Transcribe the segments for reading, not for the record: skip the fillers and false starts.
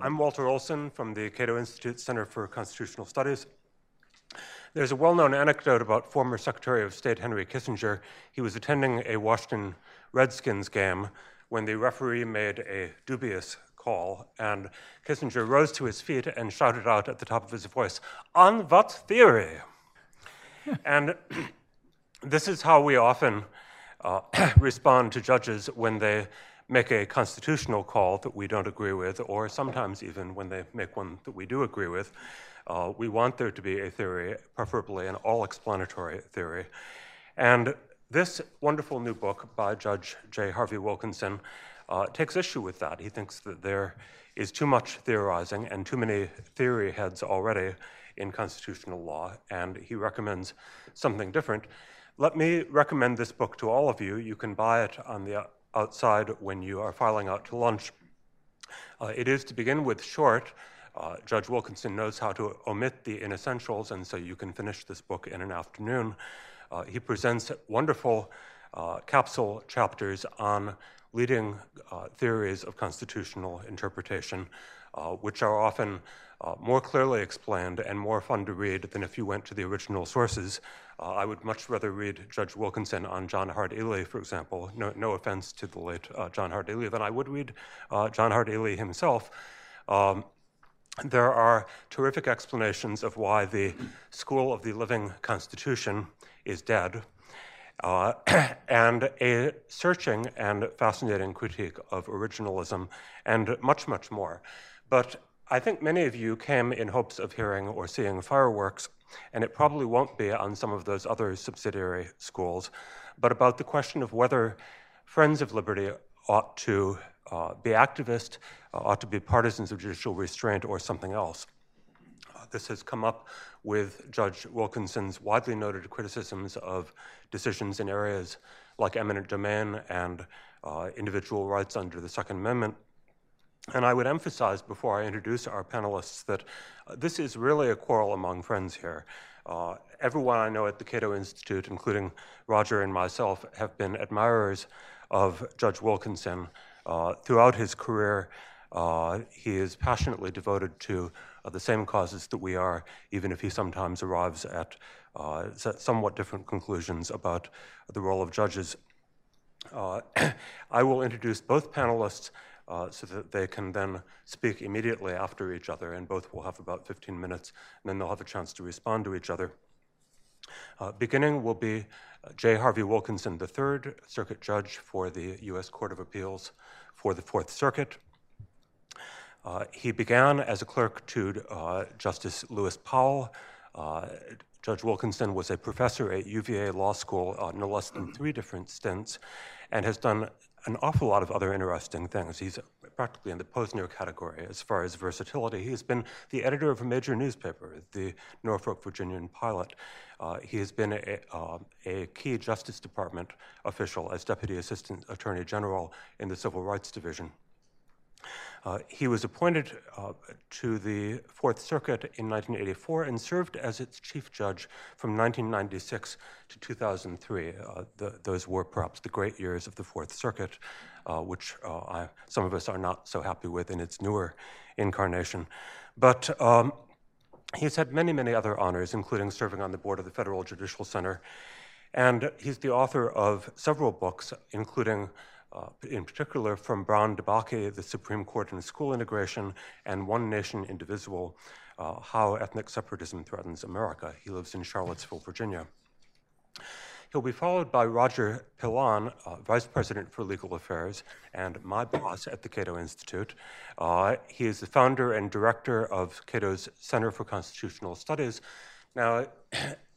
I'm Walter Olson from the Cato Institute Center for Constitutional Studies. There's a well-known anecdote about former Secretary of State Henry Kissinger. He was attending a Washington Redskins game when the referee made a dubious call, and Kissinger rose to his feet and shouted out at the top of his voice, "On what theory?" And this is how we often respond to judges when they make a constitutional call that we don't agree with, or sometimes even when they make one that we do agree with. We want there to be a theory, preferably an all-explanatory theory. And this wonderful new book by Judge J. Harvey Wilkinson takes issue with that. He thinks that there is too much theorizing and too many theory heads already in constitutional law, and he recommends something different. Let me recommend this book to all of you. You can buy it on the outside when you are filing out to lunch. It is, to begin with, short. Judge Wilkinson knows how to omit the inessentials, and so you can finish this book in an afternoon. He presents wonderful capsule chapters on leading theories of constitutional interpretation, which are often more clearly explained and more fun to read than if you went to the original sources. I would much rather read Judge Wilkinson on John Hart Ely, for example, no offense to the late John Hart Ely, than I would read John Hart Ely himself. There are terrific explanations of why the School of the Living Constitution is dead, and a searching and fascinating critique of originalism, and much, much more. But I think many of you came in hopes of hearing or seeing fireworks, and it probably won't be on some of those other subsidiary schools, but about the question of whether Friends of Liberty ought to be activists, ought to be partisans of judicial restraint, or something else. This has come up with Judge Wilkinson's widely noted criticisms of decisions in areas like eminent domain and individual rights under the Second Amendment. And I would emphasize before I introduce our panelists that this is really a quarrel among friends here. Everyone I know at the Cato Institute, including Roger and myself, have been admirers of Judge Wilkinson throughout his career. He is passionately devoted to the same causes that we are, even if he sometimes arrives at somewhat different conclusions about the role of judges. I will introduce both panelists so that they can then speak immediately after each other, and both will have about 15 minutes, and then they'll have a chance to respond to each other. Beginning will be J. Harvey Wilkinson III, Circuit Judge for the U.S. Court of Appeals for the Fourth Circuit. He began as a clerk to Justice Lewis Powell. Judge Wilkinson was a professor at UVA Law School on no less than 3 different stints, and has done an awful lot of other interesting things. He's practically in the Posner category as far as versatility. He has been the editor of a major newspaper, the Norfolk Virginian Pilot. He has been a key Justice Department official as Deputy Assistant Attorney General in the Civil Rights Division. He was appointed to the Fourth Circuit in 1984 and served as its chief judge from 1996 to 2003. Those were perhaps the great years of the Fourth Circuit, which some of us are not so happy with in its newer incarnation. But he's had many, many other honors, including serving on the board of the Federal Judicial Center. And he's the author of several books, including in particular, from Brown v. Board, the Supreme Court and School Integration, and One Nation Indivisible, How Ethnic Separatism Threatens America. He lives in Charlottesville, Virginia. He'll be followed by Roger Pilon, Vice President for Legal Affairs, and my boss at the Cato Institute. He is the founder and director of Cato's Center for Constitutional Studies. Now,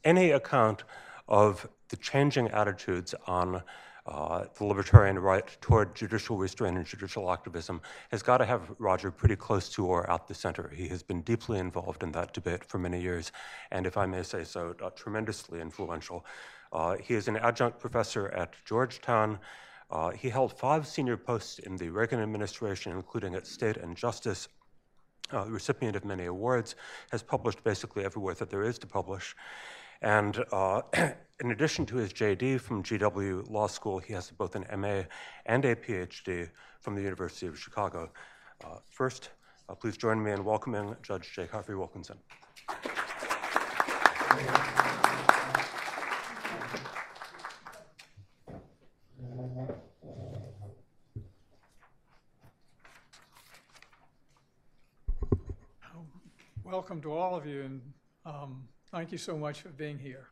any account of the changing attitudes on the libertarian right toward judicial restraint and judicial activism has got to have Roger pretty close to or at the center. He has been deeply involved in that debate for many years, and if I may say so, tremendously influential. He is an adjunct professor at Georgetown. He held 5 senior posts in the Reagan administration, including at State and Justice, recipient of many awards, has published basically everywhere that there is to publish. And in addition to his JD from GW Law School, he has both an MA and a PhD from the University of Chicago. First, Please join me in welcoming Judge J. Harvey Wilkinson. Welcome to all of you, and thank you so much for being here.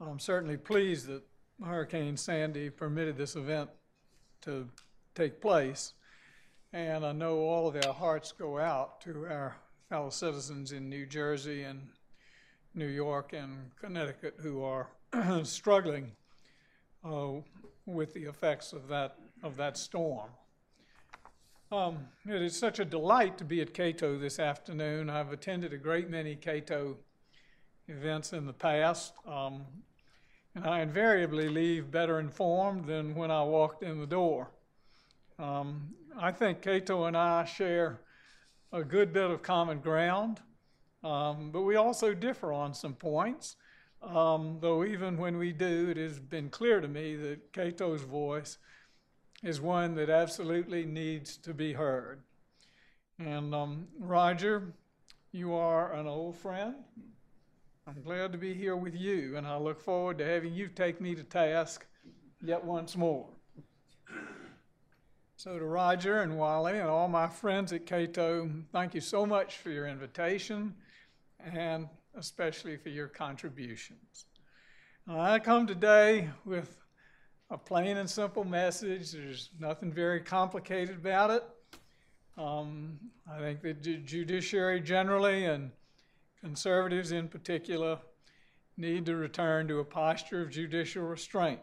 I'm certainly pleased that Hurricane Sandy permitted this event to take place, and I know all of our hearts go out to our fellow citizens in New Jersey and New York and Connecticut who are struggling with the effects of that storm. It is such a delight to be at Cato this afternoon. I've attended a great many Cato events in the past, and I invariably leave better informed than when I walked in the door. I think Cato and I share a good bit of common ground, but we also differ on some points, though even when we do, it has been clear to me that Cato's voice is one that absolutely needs to be heard. And Roger, you are an old friend. I'm glad to be here with you, and I look forward to having you take me to task yet once more. So to Roger and Wally and all my friends at Cato, thank you so much for your invitation and especially for your contributions. I come today with a plain and simple message. There's nothing very complicated about it. I think the judiciary generally and conservatives in particular need to return to a posture of judicial restraint.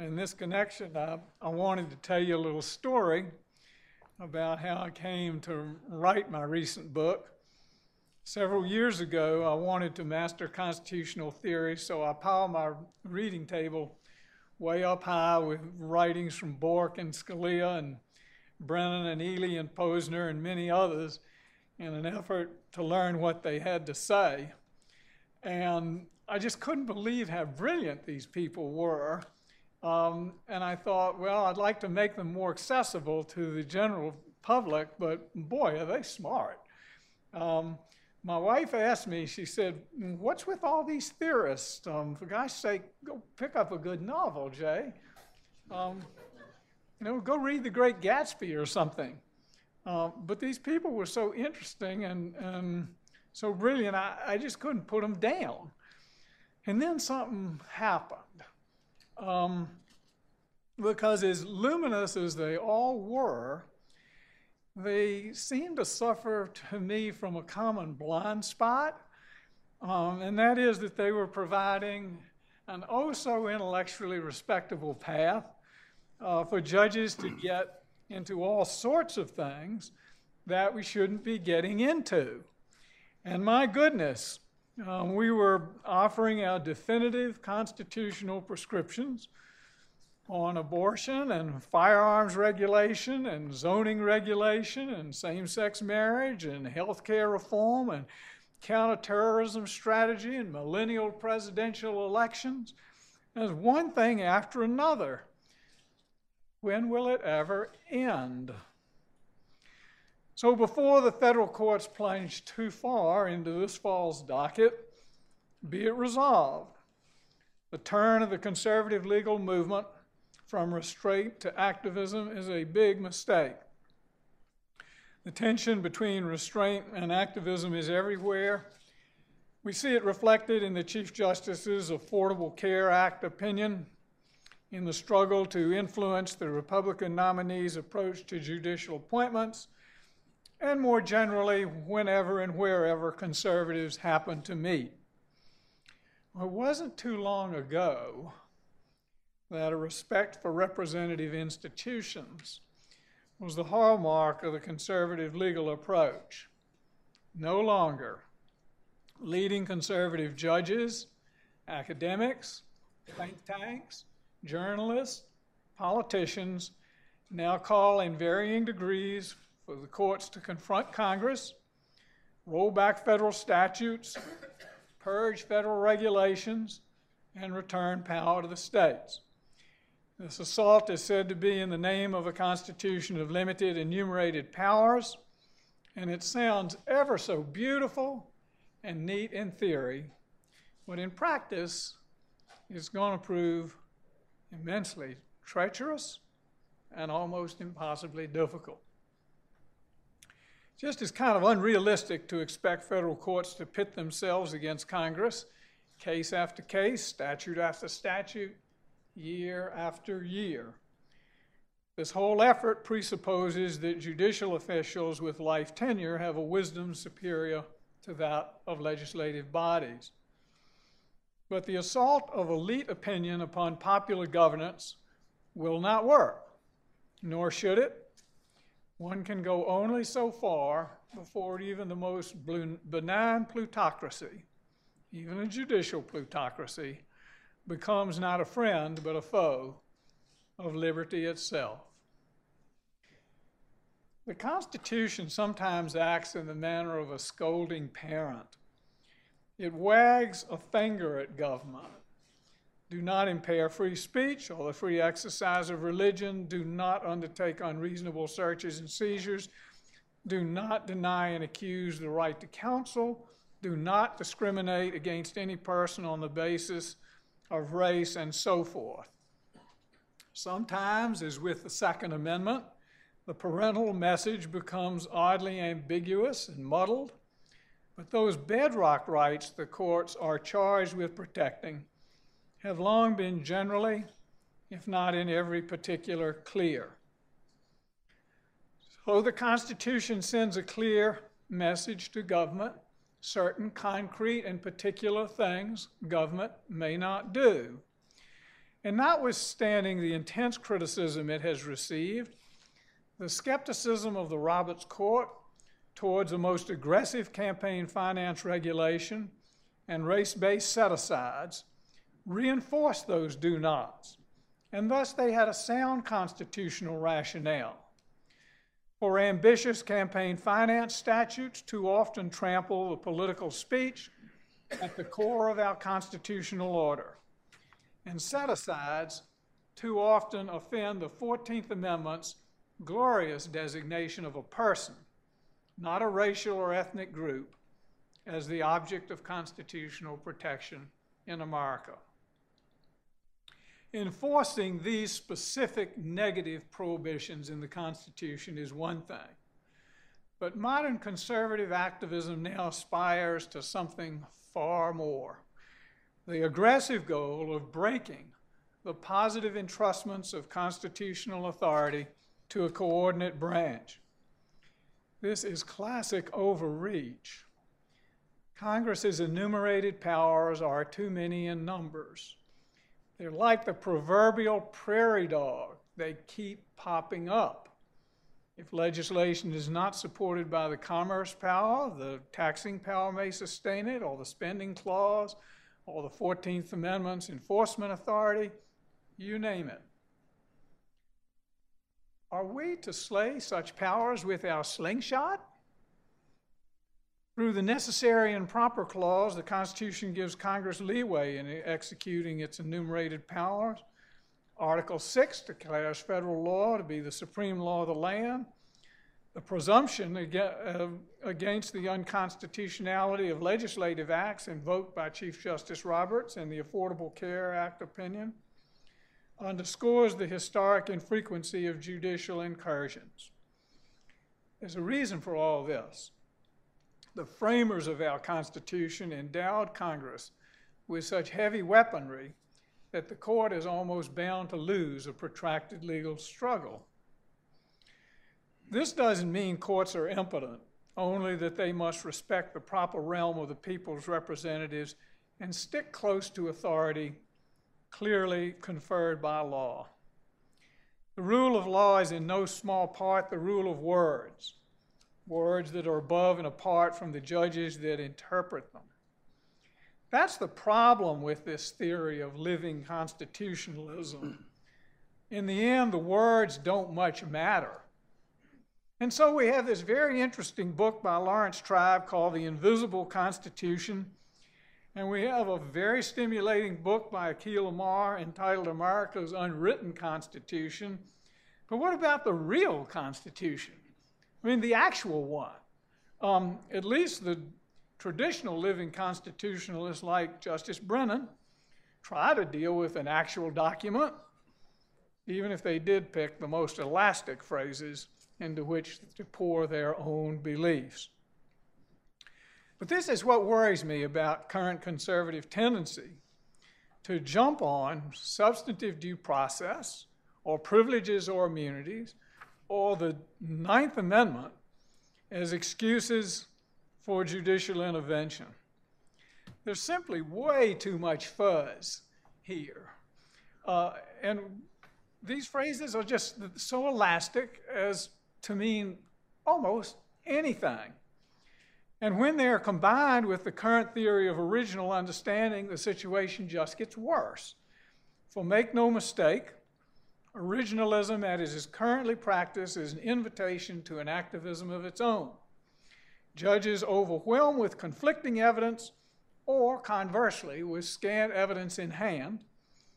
In this connection, I wanted to tell you a little story about how I came to write my recent book. Several years ago, I wanted to master constitutional theory, so I piled my reading table way up high with writings from Bork and Scalia and Brennan and Ely and Posner and many others in an effort to learn what they had to say. And I just couldn't believe how brilliant these people were. And I thought, well, I'd like to make them more accessible to the general public, but boy, are they smart. My wife asked me, she said, what's with all these theorists? For gosh sake, go pick up a good novel, Jay. Go read The Great Gatsby or something. But these people were so interesting and so brilliant, I just couldn't put them down. And then something happened. Because as luminous as they all were, they seem to suffer, to me, from a common blind spot, and that is that they were providing an oh-so-intellectually respectable path for judges to get into all sorts of things that we shouldn't be getting into. And my goodness, we were offering our definitive constitutional prescriptions on abortion and firearms regulation and zoning regulation and same-sex marriage and health care reform and counterterrorism strategy and millennial presidential elections. There's one thing after another. When will it ever end? So before the federal courts plunge too far into this fall's docket, be it resolved, the turn of the conservative legal movement from restraint to activism is a big mistake. The tension between restraint and activism is everywhere. We see it reflected in the Chief Justice's Affordable Care Act opinion, in the struggle to influence the Republican nominee's approach to judicial appointments, and more generally, whenever and wherever conservatives happen to meet. Well, it wasn't too long ago that a respect for representative institutions was the hallmark of the conservative legal approach. No longer. Leading conservative judges, academics, think tanks, journalists, politicians now call in varying degrees for the courts to confront Congress, roll back federal statutes, purge federal regulations, and return power to the states. This assault is said to be in the name of a constitution of limited enumerated powers And it sounds ever so beautiful and neat in theory, but in practice, it's going to prove immensely treacherous and almost impossibly difficult. Just as kind of unrealistic to expect federal courts to pit themselves against Congress, case after case, statute after statute, year after year. This whole effort presupposes that judicial officials with life tenure have a wisdom superior to that of legislative bodies. But the assault of elite opinion upon popular governance will not work, nor should it. One can go only so far before even the most benign plutocracy, even a judicial plutocracy, becomes not a friend but a foe of liberty itself. The Constitution sometimes acts in the manner of a scolding parent. It wags a finger at government. Do not impair free speech or the free exercise of religion. Do not undertake unreasonable searches and seizures. Do not deny and accuse the right to counsel. Do not discriminate against any person on the basis of race and so forth. Sometimes, as with the Second Amendment, the parental message becomes oddly ambiguous and muddled, but those bedrock rights the courts are charged with protecting have long been generally, if not in every particular, clear. So the Constitution sends a clear message to government. Certain concrete and particular things government may not do. And notwithstanding the intense criticism it has received, the skepticism of the Roberts Court towards the most aggressive campaign finance regulation and race-based set-asides reinforced those do-nots, and thus they had a sound constitutional rationale. For ambitious campaign finance statutes too often trample the political speech at the core of our constitutional order, and set-asides too often offend the 14th Amendment's glorious designation of a person, not a racial or ethnic group, as the object of constitutional protection in America. Enforcing these specific negative prohibitions in the Constitution is one thing, but modern conservative activism now aspires to something far more. The aggressive goal of breaking the positive entrustments of constitutional authority to a coordinate branch. This is classic overreach. Congress's enumerated powers are too many in numbers. They're like the proverbial prairie dog. They keep popping up. If legislation is not supported by the commerce power, the taxing power may sustain it, or the spending clause, or the 14th Amendment's enforcement authority, you name it. Are we to slay such powers with our slingshot? Through the Necessary and Proper Clause, the Constitution gives Congress leeway in executing its enumerated powers. Article 6 declares federal law to be the supreme law of the land. The presumption against the unconstitutionality of legislative acts invoked by Chief Justice Roberts in the Affordable Care Act opinion underscores the historic infrequency of judicial incursions. There's a reason for all this. The framers of our Constitution endowed Congress with such heavy weaponry that the court is almost bound to lose a protracted legal struggle. This doesn't mean courts are impotent, only that they must respect the proper realm of the people's representatives and stick close to authority clearly conferred by law. The rule of law is in no small part the rule of words. Words that are above and apart from the judges that interpret them. That's the problem with this theory of living constitutionalism. In the end, the words don't much matter. And so we have this very interesting book by Lawrence Tribe called The Invisible Constitution, and we have a very stimulating book by Akhil Amar entitled America's Unwritten Constitution. But what about the real Constitution? I mean, the actual one, At least the traditional living constitutionalists like Justice Brennan try to deal with an actual document, even if they did pick the most elastic phrases into which to pour their own beliefs. But this is what worries me about current conservative tendency to jump on substantive due process or privileges or immunities or the Ninth Amendment as excuses for judicial intervention. There's simply way too much fuzz here. And these phrases are just so elastic as to mean almost anything. And when they are combined with the current theory of original understanding, the situation just gets worse. For make no mistake, originalism as it is currently practiced is an invitation to an activism of its own. Judges overwhelmed with conflicting evidence, or conversely, with scant evidence in hand,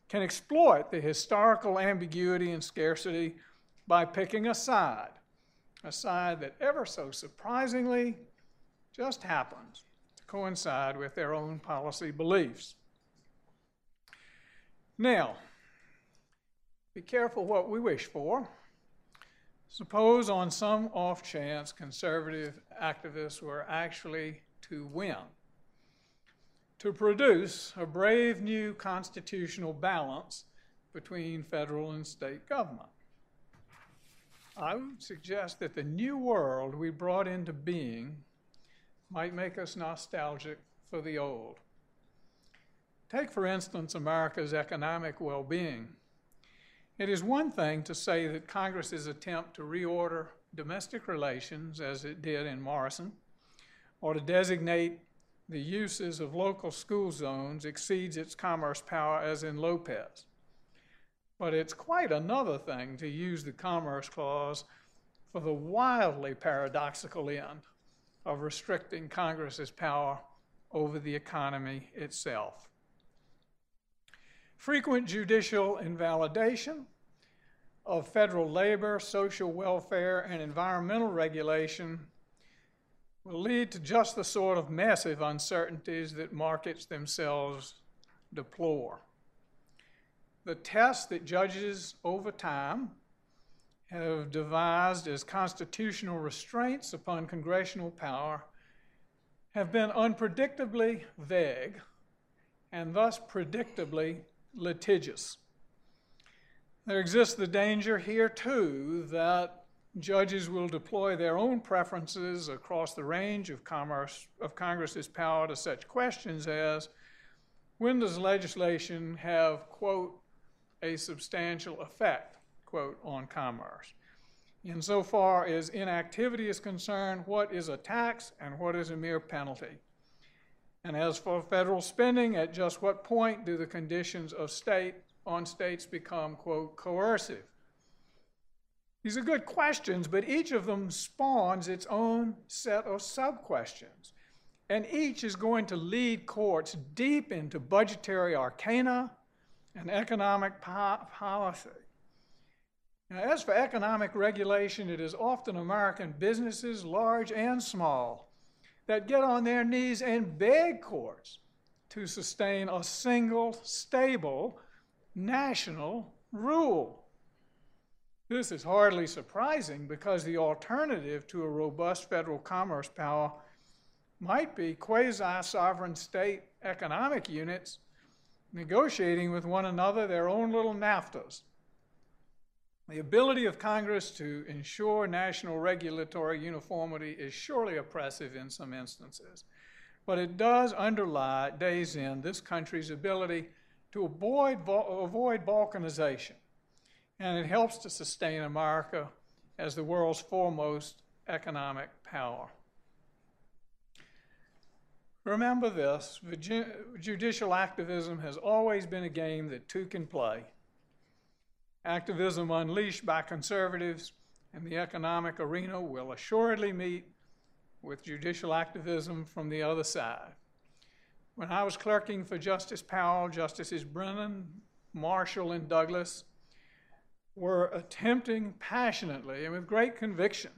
can exploit the historical ambiguity and scarcity by picking a side that ever so surprisingly just happens to coincide with their own policy beliefs. Now, be careful what we wish for. Suppose on some off chance conservative activists were actually to win, to produce a brave new constitutional balance between federal and state government. I would suggest that the new world we brought into being might make us nostalgic for the old. Take, for instance, America's economic well-being. It is one thing to say that Congress's attempt to reorder domestic relations, as it did in Morrison, or to designate the uses of local school zones exceeds its commerce power, as in Lopez. But it's quite another thing to use the Commerce Clause for the wildly paradoxical end of restricting Congress's power over the economy itself. Frequent judicial invalidation of federal labor, social welfare, and environmental regulation will lead to just the sort of massive uncertainties that markets themselves deplore. The test that judges over time have devised as constitutional restraints upon congressional power have been unpredictably vague and thus predictably litigious. There exists the danger here, too, that judges will deploy their own preferences across the range of Congress's power to such questions as, when does legislation have, quote, a substantial effect, quote, on commerce? Insofar as inactivity is concerned, what is a tax and what is a mere penalty? And as for federal spending, at just what point do the conditions of state on states become, quote, coercive? These are good questions, but each of them spawns its own set of sub-questions, and each is going to lead courts deep into budgetary arcana and economic policy. Now, as for economic regulation, it is often American businesses, large and small, that get on their knees and beg courts to sustain a single, stable, national rule. This is hardly surprising because the alternative to a robust federal commerce power might be quasi-sovereign state economic units negotiating with one another their own little NAFTAs. The ability of Congress to ensure national regulatory uniformity is surely oppressive in some instances, but it does underlie, days in, this country's ability to avoid balkanization, and it helps to sustain America as the world's foremost economic power. Remember this, judicial activism has always been a game that two can play. Activism unleashed by conservatives in the economic arena will assuredly meet with judicial activism from the other side. When I was clerking for Justice Powell, Justices Brennan, Marshall, and Douglas were attempting passionately and with great conviction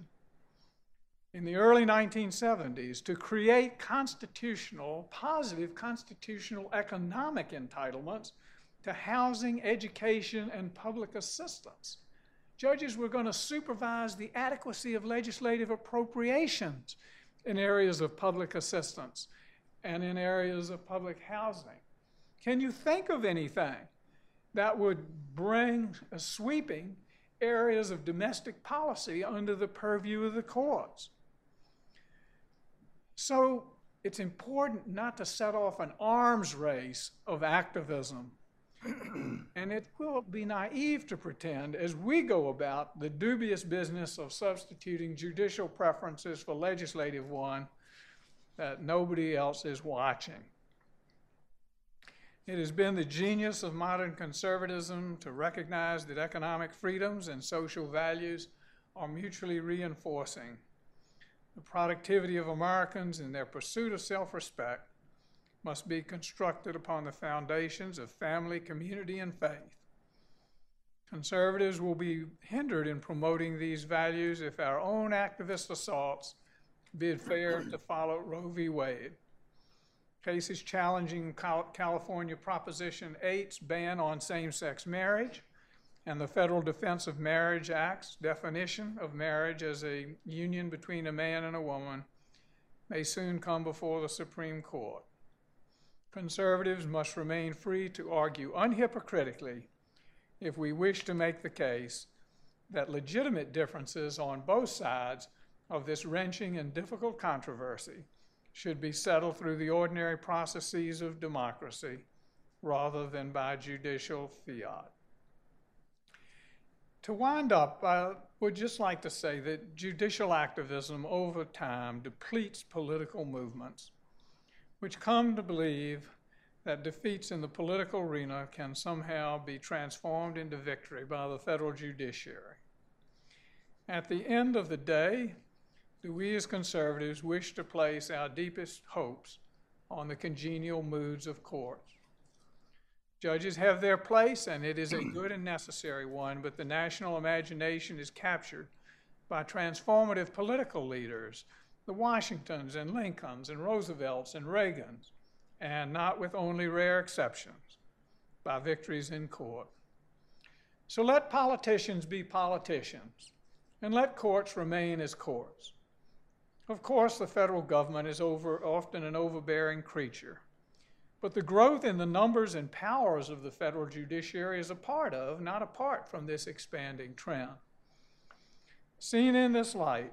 in the early 1970s to create constitutional, positive constitutional economic entitlements to housing, education, and public assistance. Judges were going to supervise the adequacy of legislative appropriations in areas of public assistance and in areas of public housing. Can you think of anything that would bring a sweeping areas of domestic policy under the purview of the courts? So it's important not to set off an arms race of activism. And it will be naive to pretend, as we go about the dubious business of substituting judicial preferences for legislative one, that nobody else is watching. It has been the genius of modern conservatism to recognize that economic freedoms and social values are mutually reinforcing. The productivity of Americans in their pursuit of self-respect must be constructed upon the foundations of family, community, and faith. Conservatives will be hindered in promoting these values if our own activist assaults bid fair to follow Roe v. Wade. Cases challenging California Proposition 8's ban on same-sex marriage and the Federal Defense of Marriage Act's definition of marriage as a union between a man and a woman may soon come before the Supreme Court. Conservatives must remain free to argue unhypocritically if we wish to make the case that legitimate differences on both sides of this wrenching and difficult controversy should be settled through the ordinary processes of democracy rather than by judicial fiat. To wind up, I would just like to say that judicial activism over time depletes political movements, which come to believe that defeats in the political arena can somehow be transformed into victory by the federal judiciary. At the end of the day, do we as conservatives wish to place our deepest hopes on the congenial moods of courts? Judges have their place, and it is a good and necessary one, but the national imagination is captured by transformative political leaders, the Washingtons and Lincolns and Roosevelts and Reagans, and not with only rare exceptions, by victories in court. So let politicians be politicians, and let courts remain as courts. Of course, the federal government is often an overbearing creature, but the growth in the numbers and powers of the federal judiciary is a part of, not apart from, this expanding trend. Seen in this light,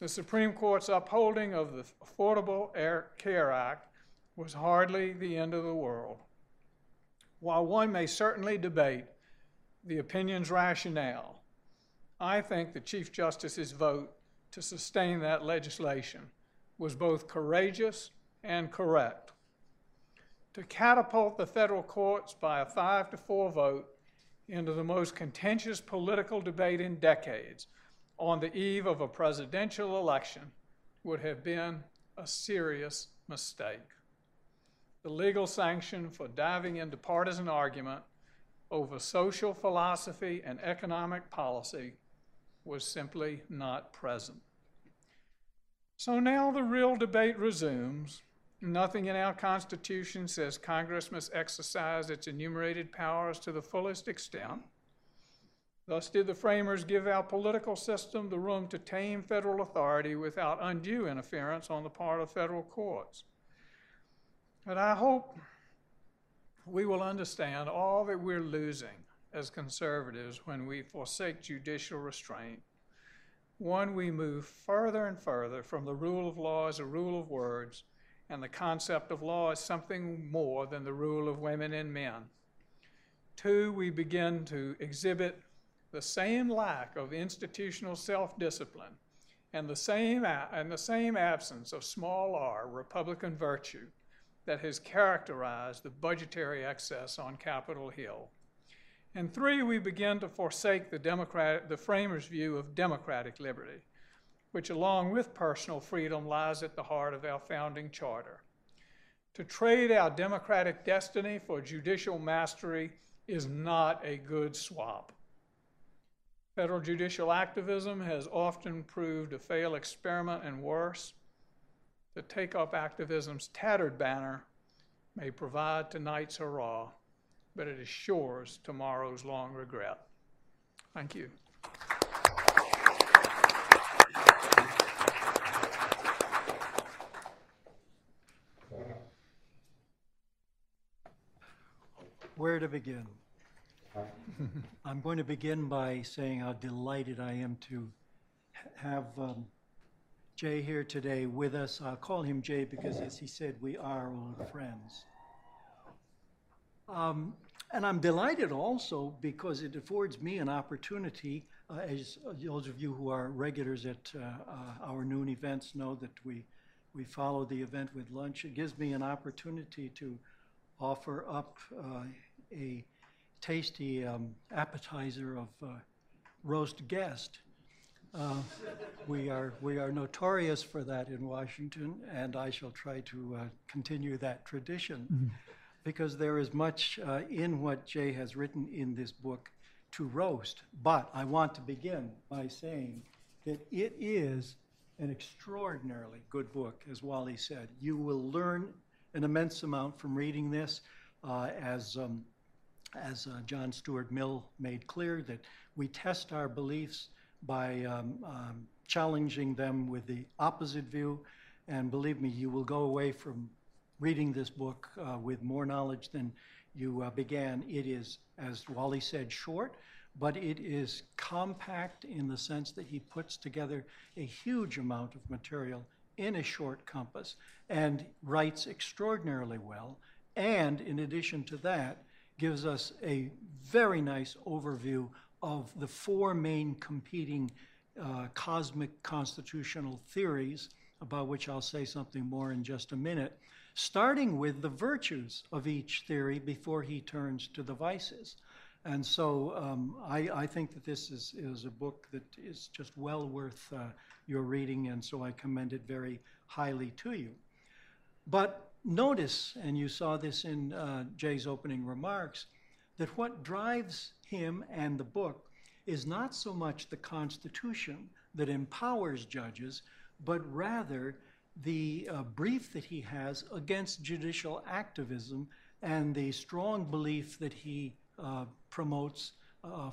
the Supreme Court's upholding of the Affordable Care Act was hardly the end of the world. While one may certainly debate the opinion's rationale, I think the Chief Justice's vote to sustain that legislation was both courageous and correct. To catapult the federal courts by a 5-4 vote into the most contentious political debate in decades on the eve of a presidential election would have been a serious mistake. The legal sanction for diving into partisan argument over social philosophy and economic policy was simply not present. So now the real debate resumes. Nothing in our Constitution says Congress must exercise its enumerated powers to the fullest extent. Thus did the framers give our political system the room to tame federal authority without undue interference on the part of federal courts. But I hope we will understand all that we're losing as conservatives when we forsake judicial restraint. One, we move further and further from the rule of law as a rule of words and the concept of law as something more than the rule of women and men. Two, we begin to exhibit the same lack of institutional self-discipline and the same absence of small r Republican virtue that has characterized the budgetary excess on Capitol Hill. And three, we begin to forsake the framers' view of democratic liberty, which along with personal freedom lies at the heart of our founding charter. To trade our democratic destiny for judicial mastery is not a good swap. Federal judicial activism has often proved a failed experiment, and worse, the Take-Up Activism's tattered banner may provide tonight's hurrah, but it assures tomorrow's long regret. Thank you. Where to begin? I'm going to begin by saying how delighted I am to have Jay here today with us. I'll call him Jay because, as he said, we are old friends. And I'm delighted also because it affords me an opportunity, as those of you who are regulars at our noon events know that we follow the event with lunch. It gives me an opportunity to offer up a tasty appetizer of roast guest. We are notorious for that in Washington, and I shall try to continue that tradition, because there is much in what Jay has written in this book to roast. But I want to begin by saying that it is an extraordinarily good book, as Wally said. You will learn an immense amount from reading this, as John Stuart Mill made clear, that we test our beliefs by challenging them with the opposite view. And believe me, you will go away from reading this book with more knowledge than you began. It is, as Wally said, short, but it is compact in the sense that he puts together a huge amount of material in a short compass, and writes extraordinarily well, and in addition to that, gives us a very nice overview of the four main competing cosmic constitutional theories, about which I'll say something more in just a minute, starting with the virtues of each theory before he turns to the vices. And so I think that this is a book that is just well worth your reading, and so I commend it very highly to you. But notice, and you saw this in Jay's opening remarks, that what drives him and the book is not so much the Constitution that empowers judges, but rather the brief that he has against judicial activism and the strong belief that he promotes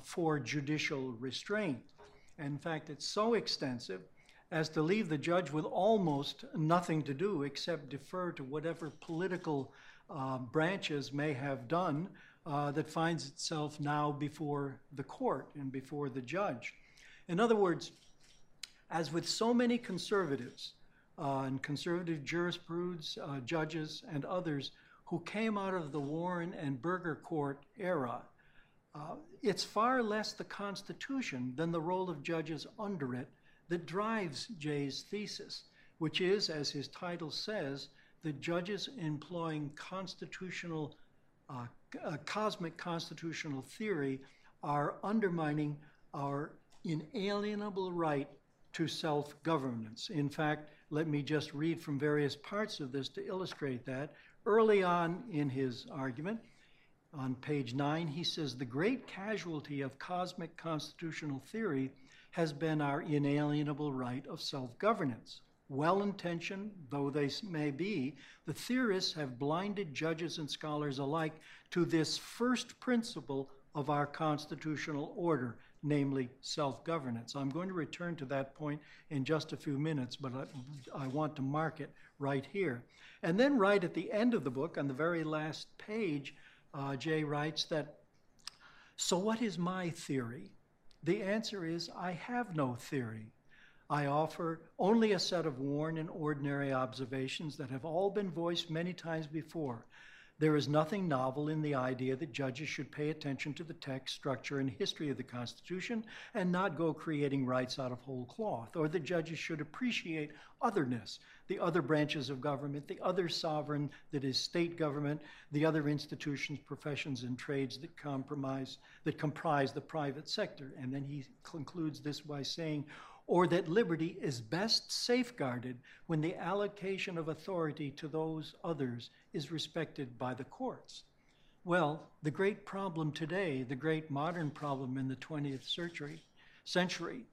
for judicial restraint. And in fact, it's so extensive as to leave the judge with almost nothing to do except defer to whatever political branches may have done that finds itself now before the court and before the judge. In other words, as with so many conservatives and conservative jurisprudence, judges, and others who came out of the Warren and Burger Court era, it's far less the Constitution than the role of judges under it that drives Jay's thesis, which is, as his title says, that judges employing constitutional, cosmic constitutional theory are undermining our inalienable right to self-governance. In fact, let me just read from various parts of this to illustrate that. Early on in his argument, on page 9, he says, "The great casualty of cosmic constitutional theory has been our inalienable right of self-governance. Well-intentioned though they may be, the theorists have blinded judges and scholars alike to this first principle of our constitutional order, namely self-governance." I'm going to return to that point in just a few minutes, but I want to mark it right here. And then right at the end of the book, on the very last page, Jay writes that, "So what is my theory? The answer is I have no theory. I offer only a set of worn and ordinary observations that have all been voiced many times before. There is nothing novel in the idea that judges should pay attention to the text, structure, and history of the Constitution and not go creating rights out of whole cloth, or that judges should appreciate otherness, the other branches of government, the other sovereign that is state government, the other institutions, professions, and trades that comprise the private sector." And then he concludes this by saying, "or that liberty is best safeguarded when the allocation of authority to those others is respected by the courts." Well, the great problem today, the great modern problem in the 20th century, century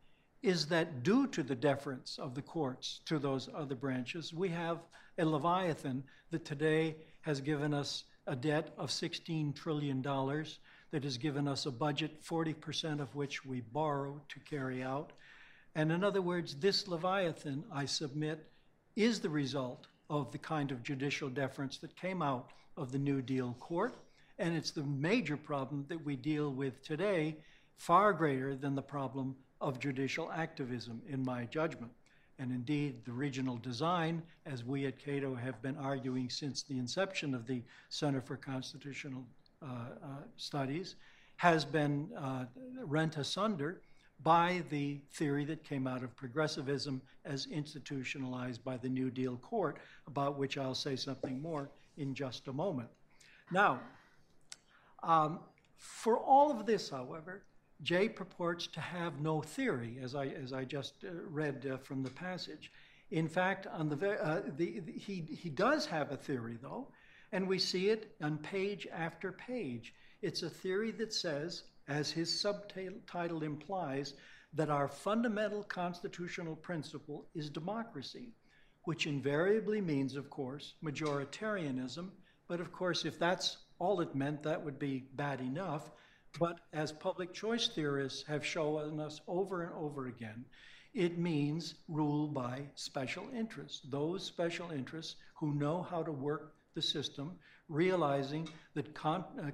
is that due to the deference of the courts to those other branches, we have a leviathan that today has given us a debt of $16 trillion, that has given us a budget 40% of which we borrow to carry out. And in other words, this leviathan, I submit, is the result of the kind of judicial deference that came out of the New Deal court. And it's the major problem that we deal with today, far greater than the problem of judicial activism, in my judgment. And indeed, the regional design, as we at Cato have been arguing since the inception of the Center for Constitutional Studies, has been rent asunder by the theory that came out of progressivism as institutionalized by the New Deal court, about which I'll say something more in just a moment. Now, for all of this, however, J purports to have no theory, as I just read from the passage. In fact, on he does have a theory, though, and we see it on page after page. It's a theory that says, as his subtitle implies, that our fundamental constitutional principle is democracy, which invariably means, of course, majoritarianism. But of course, if that's all it meant, that would be bad enough. But as public choice theorists have shown us over and over again, it means rule by special interests. Those special interests who know how to work the system, realizing that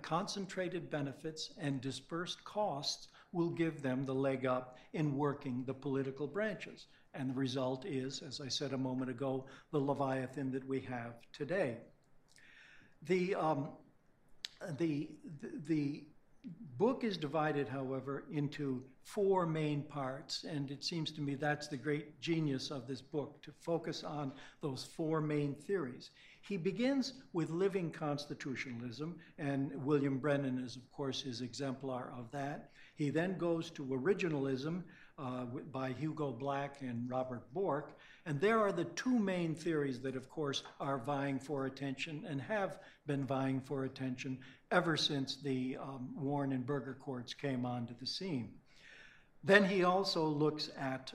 concentrated benefits and dispersed costs will give them the leg up in working the political branches. And the result is, as I said a moment ago, the leviathan that we have today. The book is divided, however, into four main parts, and it seems to me that's the great genius of this book, to focus on those four main theories. He begins with living constitutionalism, and William Brennan is, of course, his exemplar of that. He then goes to originalism by Hugo Black and Robert Bork, and there are the two main theories that, of course, are vying for attention and have been vying for attention ever since the Warren and Burger courts came onto the scene. Then he also looks at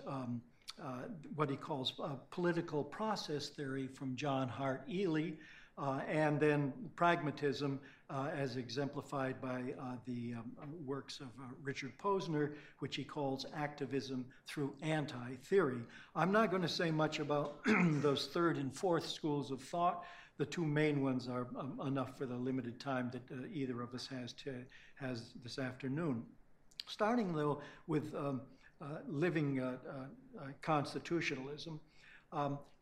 what he calls political process theory from John Hart Ely, and then pragmatism as exemplified by the works of Richard Posner, which he calls activism through anti-theory. I'm not going to say much about those third and fourth schools of thought. The two main ones are enough for the limited time that either of us has this afternoon. Starting, though, with living constitutionalism,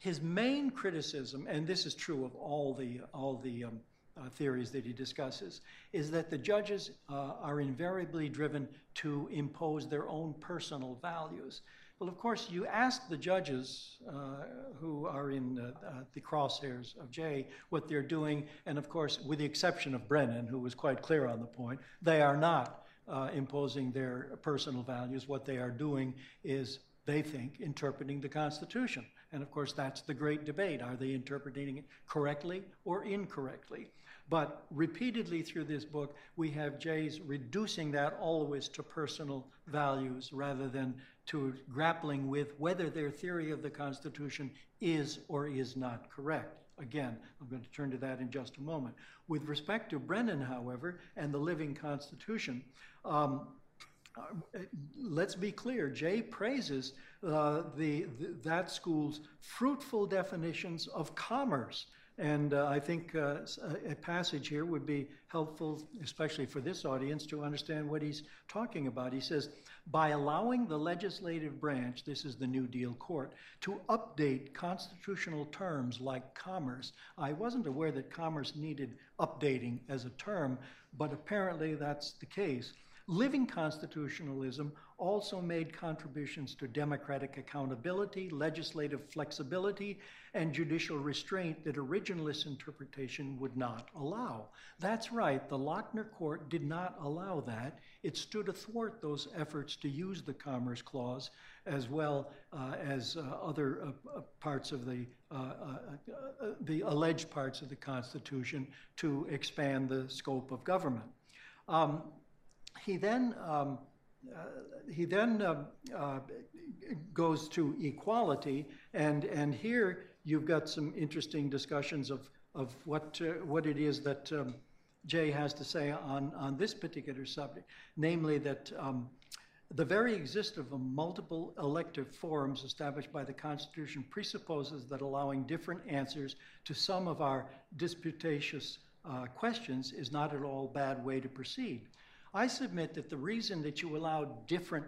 his main criticism, and this is true of all the theories that he discusses, is that the judges are invariably driven to impose their own personal values. Well, of course, you ask the judges who are in the crosshairs of J what they're doing, and of course, with the exception of Brennan, who was quite clear on the point, they are not imposing their personal values. What they are doing is, they think, interpreting the Constitution. And of course, that's the great debate. Are they interpreting it correctly or incorrectly? But repeatedly through this book, we have Jay's reducing that always to personal values rather than to grappling with whether their theory of the Constitution is or is not correct. Again, I'm going to turn to that in just a moment. With respect to Brennan, however, and the living Constitution, let's be clear, Jay praises that school's fruitful definitions of commerce. And I think a passage here would be helpful, especially for this audience, to understand what he's talking about. He says, by allowing the legislative branch, this is the New Deal court, to update constitutional terms like commerce. I wasn't aware that commerce needed updating as a term, but apparently that's the case. Living constitutionalism also made contributions to democratic accountability, legislative flexibility, and judicial restraint that originalist interpretation would not allow. That's right, the Lochner Court did not allow that. It stood athwart those efforts to use the Commerce Clause, as well as other parts of the alleged parts of the Constitution, to expand the scope of government. He then He then goes to equality, and here you've got some interesting discussions of what it is that Jay has to say on this particular subject, namely that the very existence of multiple elective forums established by the Constitution presupposes that allowing different answers to some of our disputatious questions is not at all a bad way to proceed. I submit that the reason that you allowed different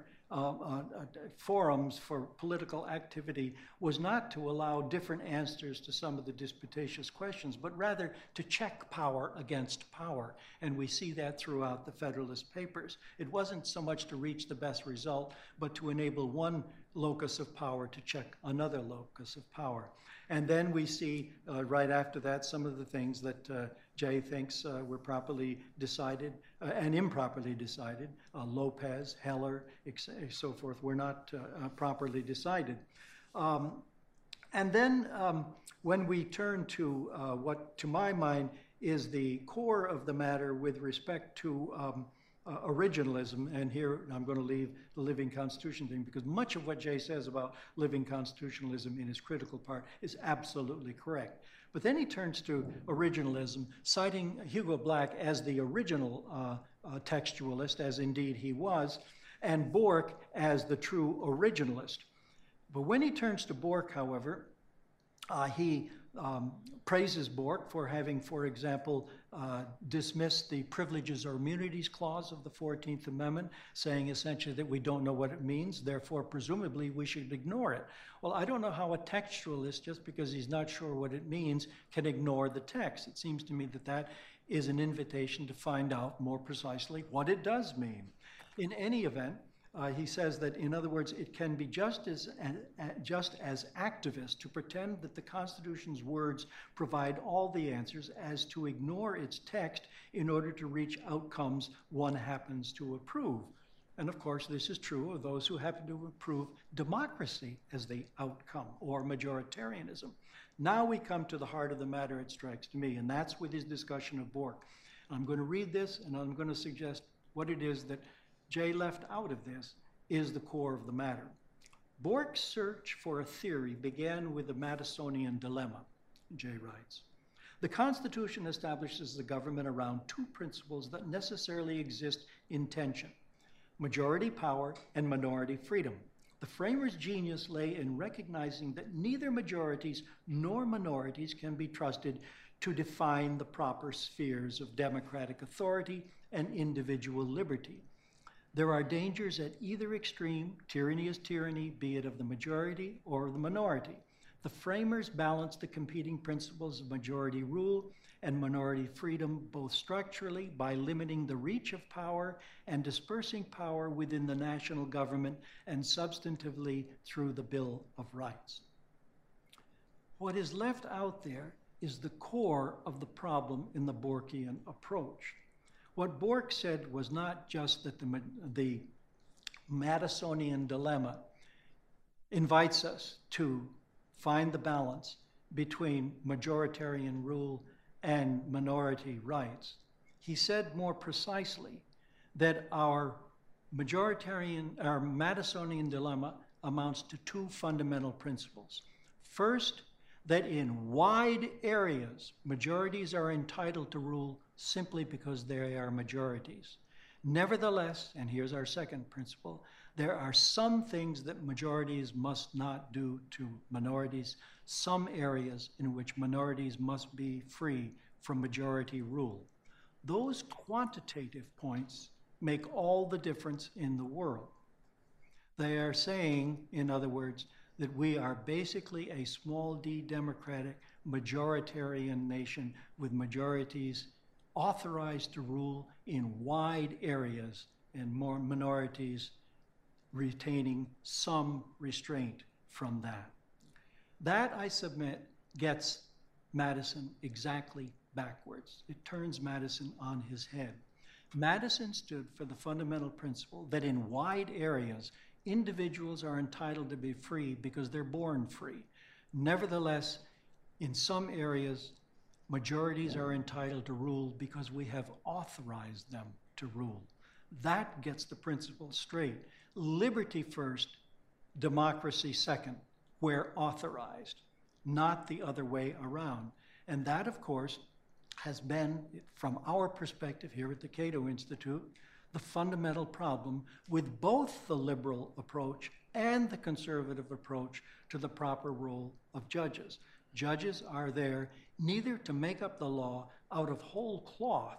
forums for political activity was not to allow different answers to some of the disputatious questions, but rather to check power against power. And we see that throughout the Federalist Papers. It wasn't so much to reach the best result, but to enable one locus of power to check another locus of power. And then we see right after that some of the things that Jay thinks were properly decided and improperly decided. Lopez, Heller, so forth, were not properly decided. And then when we turn to what, to my mind, is the core of the matter with respect to originalism, and here I'm going to leave the living constitution thing because much of what Jay says about living constitutionalism in his critical part is absolutely correct. But then he turns to originalism, citing Hugo Black as the original textualist, as indeed he was, and Bork as the true originalist. But when he turns to Bork, however, he praises Bork for having, for example, dismissed the Privileges or Immunities Clause of the 14th Amendment, saying essentially that we don't know what it means, therefore presumably we should ignore it. Well, I don't know how a textualist, just because he's not sure what it means, can ignore the text. It seems to me that that is an invitation to find out more precisely what it does mean. In any event, he says that, in other words, it can be just as activists to pretend that the Constitution's words provide all the answers as to ignore its text in order to reach outcomes one happens to approve. And of course, this is true of those who happen to approve democracy as the outcome or majoritarianism. Now we come to the heart of the matter, it strikes to me, and that's with his discussion of Bork. I'm going to read this, and I'm going to suggest what it is that Jay left out of this is the core of the matter. Bork's search for a theory began with the Madisonian dilemma, Jay writes. The Constitution establishes the government around two principles that necessarily exist in tension: majority power and minority freedom. The framers' genius lay in recognizing that neither majorities nor minorities can be trusted to define the proper spheres of democratic authority and individual liberty. There are dangers at either extreme. Tyranny is tyranny, be it of the majority or the minority. The framers balanced the competing principles of majority rule and minority freedom, both structurally by limiting the reach of power and dispersing power within the national government and substantively through the Bill of Rights. What is left out there is the core of the problem in the Borkian approach. What Bork said was not just that the Madisonian dilemma invites us to find the balance between majoritarian rule and minority rights. He said more precisely that our Madisonian dilemma amounts to two fundamental principles. First, that in wide areas, majorities are entitled to rule simply because they are majorities. Nevertheless, and here's our second principle, there are some things that majorities must not do to minorities, some areas in which minorities must be free from majority rule. Those quantitative points make all the difference in the world. They are saying, in other words, that we are basically a small d democratic majoritarian nation with majorities authorized to rule in wide areas and more minorities retaining some restraint from that. That, I submit, gets Madison exactly backwards. It turns Madison on his head. Madison stood for the fundamental principle that in wide areas, individuals are entitled to be free because they're born free. Nevertheless, in some areas, majorities are entitled to rule because we have authorized them to rule. That gets the principle straight. Liberty first, democracy second, where authorized, not the other way around. And that, of course, has been, from our perspective here at the Cato Institute, the fundamental problem with both the liberal approach and the conservative approach to the proper role of judges. Judges are there neither to make up the law out of whole cloth,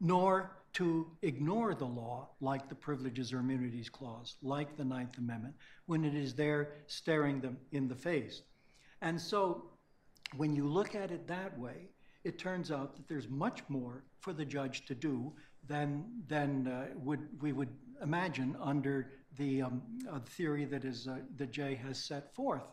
nor to ignore the law like the Privileges or Immunities Clause, like the Ninth Amendment, when it is there staring them in the face. And so when you look at it that way, it turns out that there's much more for the judge to do than we would imagine under the theory that Jay has set forth.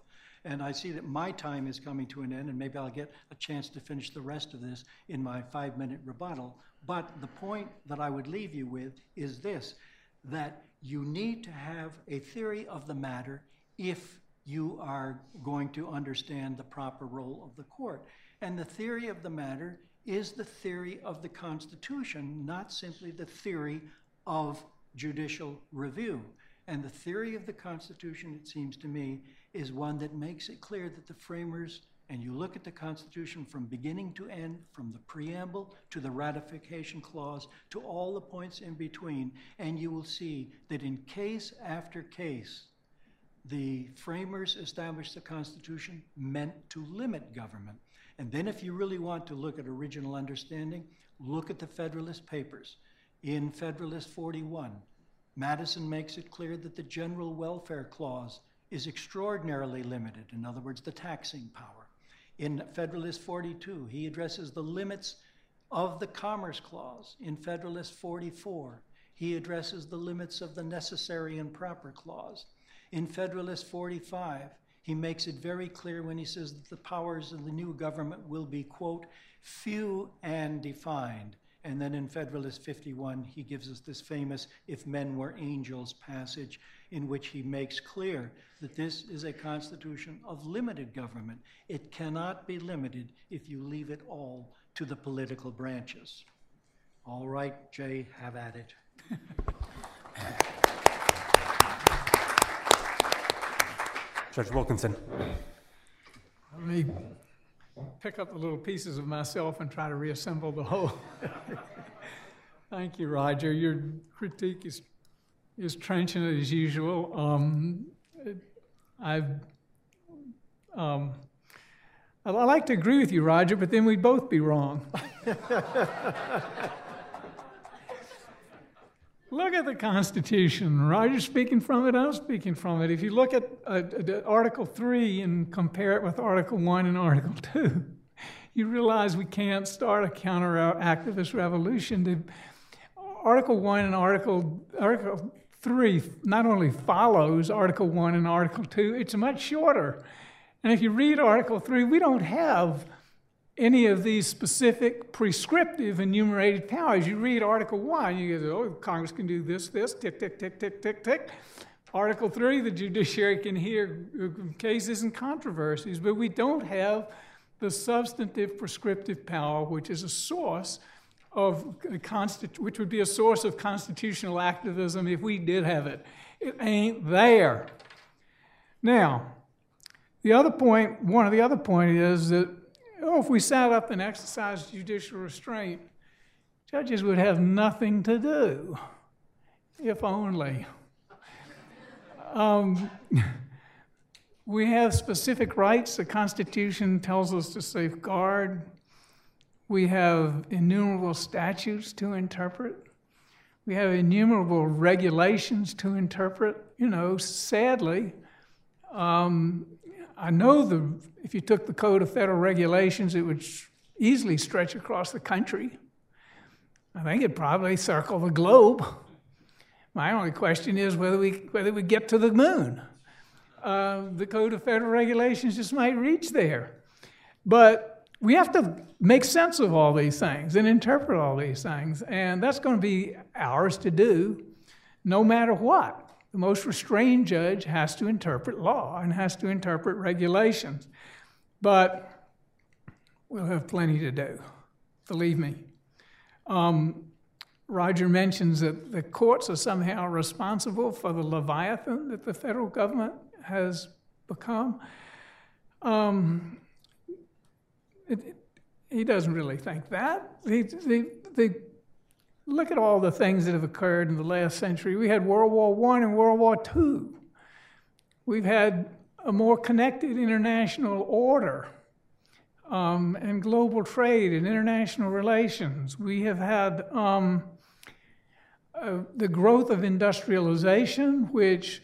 And I see that my time is coming to an end, and maybe I'll get a chance to finish the rest of this in my 5-minute rebuttal. But the point that I would leave you with is this, that you need to have a theory of the matter if you are going to understand the proper role of the court. And the theory of the matter is the theory of the Constitution, not simply the theory of judicial review. And the theory of the Constitution, it seems to me, is one that makes it clear that the framers, and you look at the Constitution from beginning to end, from the preamble to the ratification clause to all the points in between, and you will see that in case after case, the framers established the Constitution meant to limit government. And then if you really want to look at original understanding, look at the Federalist Papers. In Federalist 41, Madison makes it clear that the General Welfare Clause is extraordinarily limited, in other words, the taxing power. In Federalist 42, he addresses the limits of the Commerce Clause. In Federalist 44, he addresses the limits of the Necessary and Proper Clause. In Federalist 45, he makes it very clear when he says that the powers of the new government will be, quote, few and defined. And then in Federalist 51, he gives us this famous "If Men Were Angels" passage in which he makes clear that this is a constitution of limited government. It cannot be limited if you leave it all to the political branches. All right, Jay, have at it. Judge Wilkinson. Let me pick up the little pieces of myself and try to reassemble the whole. Thank you, Roger. Your critique is trenchant as usual. I'd like to agree with you, Roger, but then we'd both be wrong. Look at the Constitution. Roger's speaking from it, I'm speaking from it. If you look at Article 3 and compare it with Article 1 and Article 2, you realize we can't start a counter-activist revolution. Article 1 and Article 3 not only follows Article 1 and Article 2, it's much shorter. And if you read Article 3, we don't have any of these specific prescriptive enumerated powers. You read Article 1, you go, oh, Congress can do this, tick, tick, tick, tick, tick, tick. Article 3, the judiciary can hear cases and controversies, but we don't have the substantive prescriptive power, which is a source of, which would be a source of constitutional activism if we did have it. It ain't there. Now, the other point, one other point is that, oh, if we sat up and exercised judicial restraint, judges would have nothing to do, if only. We have specific rights the Constitution tells us to safeguard. We have innumerable statutes to interpret. We have innumerable regulations to interpret. You know, sadly, I know if you took the Code of Federal Regulations, it would easily stretch across the country. I think it'd probably circle the globe. My only question is whether we get to the moon. The Code of Federal Regulations just might reach there. But we have to make sense of all these things and interpret all these things. And that's going to be ours to do no matter what. The most restrained judge has to interpret law and has to interpret regulations. But we'll have plenty to do, believe me. Roger mentions that the courts are somehow responsible for the Leviathan that the federal government has become. He doesn't really think that. Look at all the things that have occurred in the last century. We had World War I and World War II. We've had a more connected international order and global trade and international relations. We have had the growth of industrialization, which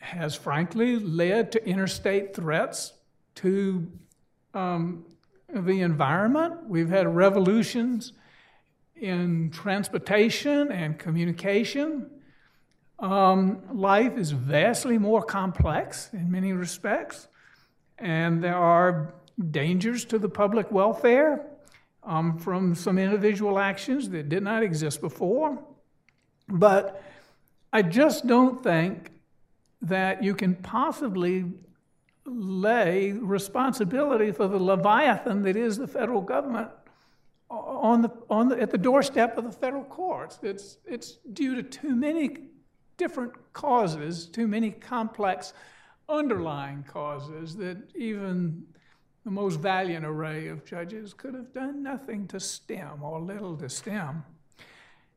has frankly led to interstate threats to the environment. We've had revolutions in transportation and communication. Life is vastly more complex in many respects, and there are dangers to the public welfare from some individual actions that did not exist before. But I just don't think that you can possibly lay responsibility for the Leviathan that is the federal government at the doorstep of the federal courts. It's due to too many different causes, too many complex underlying causes that even the most valiant array of judges could have done nothing to stem or little to stem.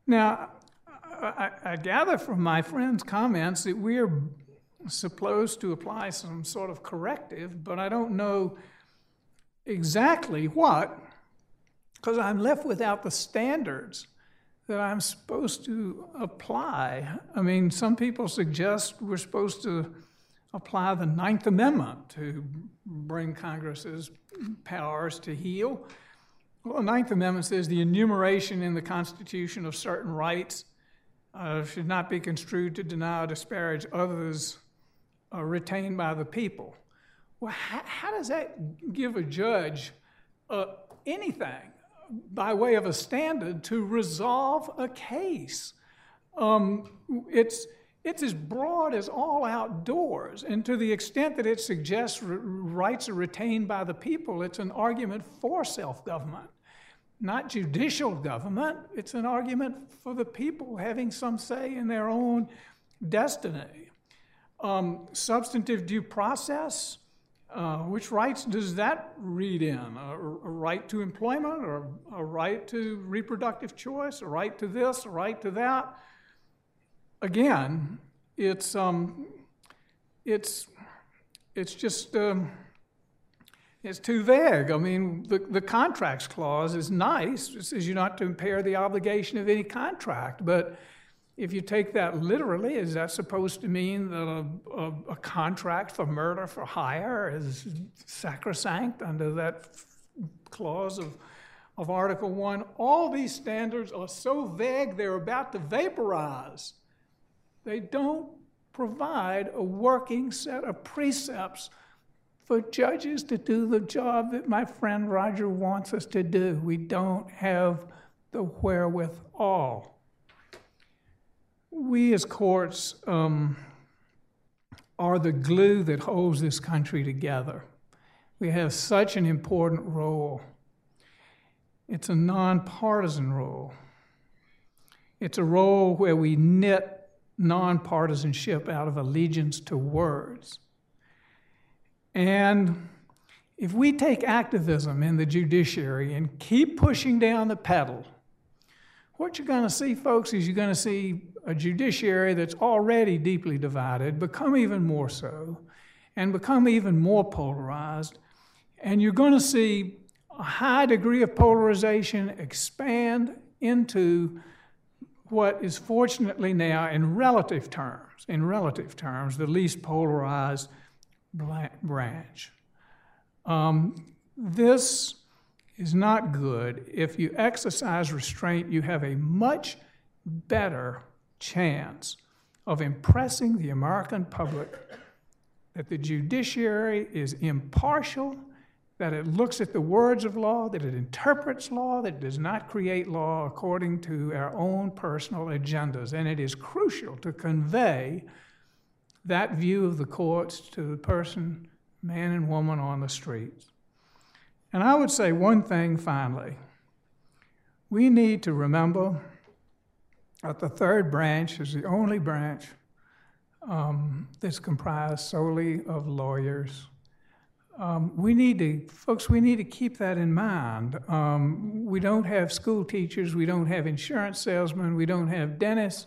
Now, I gather from my friend's comments that we're supposed to apply some sort of corrective, but I don't know exactly what, because I'm left without the standards that I'm supposed to apply. I mean, some people suggest we're supposed to apply the Ninth Amendment to bring Congress's powers to heel. Well, the Ninth Amendment says the enumeration in the Constitution of certain rights should not be construed to deny or disparage others retained by the people. Well, how does that give a judge anything by way of a standard to resolve a case? It's as broad as all outdoors, and to the extent that it suggests rights are retained by the people, it's an argument for self-government, not judicial government. It's an argument for the people having some say in their own destiny. Substantive due process, which rights does that read in? A right to employment, or a right to reproductive choice, a right to this, a right to that? Again, it's too vague. I mean, the Contracts Clause is nice. It says you're not to impair the obligation of any contract. But if you take that literally, is that supposed to mean that a contract for murder for hire is sacrosanct under that clause of Article I? All these standards are so vague they're about to vaporize. They don't provide a working set of precepts for judges to do the job that my friend Roger wants us to do. We don't have the wherewithal. We as courts are the glue that holds this country together. We have such an important role. It's a nonpartisan role. It's a role where we knit nonpartisanship out of allegiance to words. And if we take activism in the judiciary and keep pushing down the pedal, what you're going to see, folks, is you're going to see a judiciary that's already deeply divided become even more so and become even more polarized. And you're going to see a high degree of polarization expand into what is fortunately now, in relative terms, the least polarized branch. This is not good. If you exercise restraint, you have a much better chance of impressing the American public that the judiciary is impartial, that it looks at the words of law, that it interprets law, that it does not create law according to our own personal agendas. And it is crucial to convey that view of the courts to the person, man and woman on the streets. And I would say one thing finally. We need to remember that the third branch is the only branch that's comprised solely of lawyers. Folks, we need to keep that in mind. We don't have school teachers, we don't have insurance salesmen, we don't have dentists,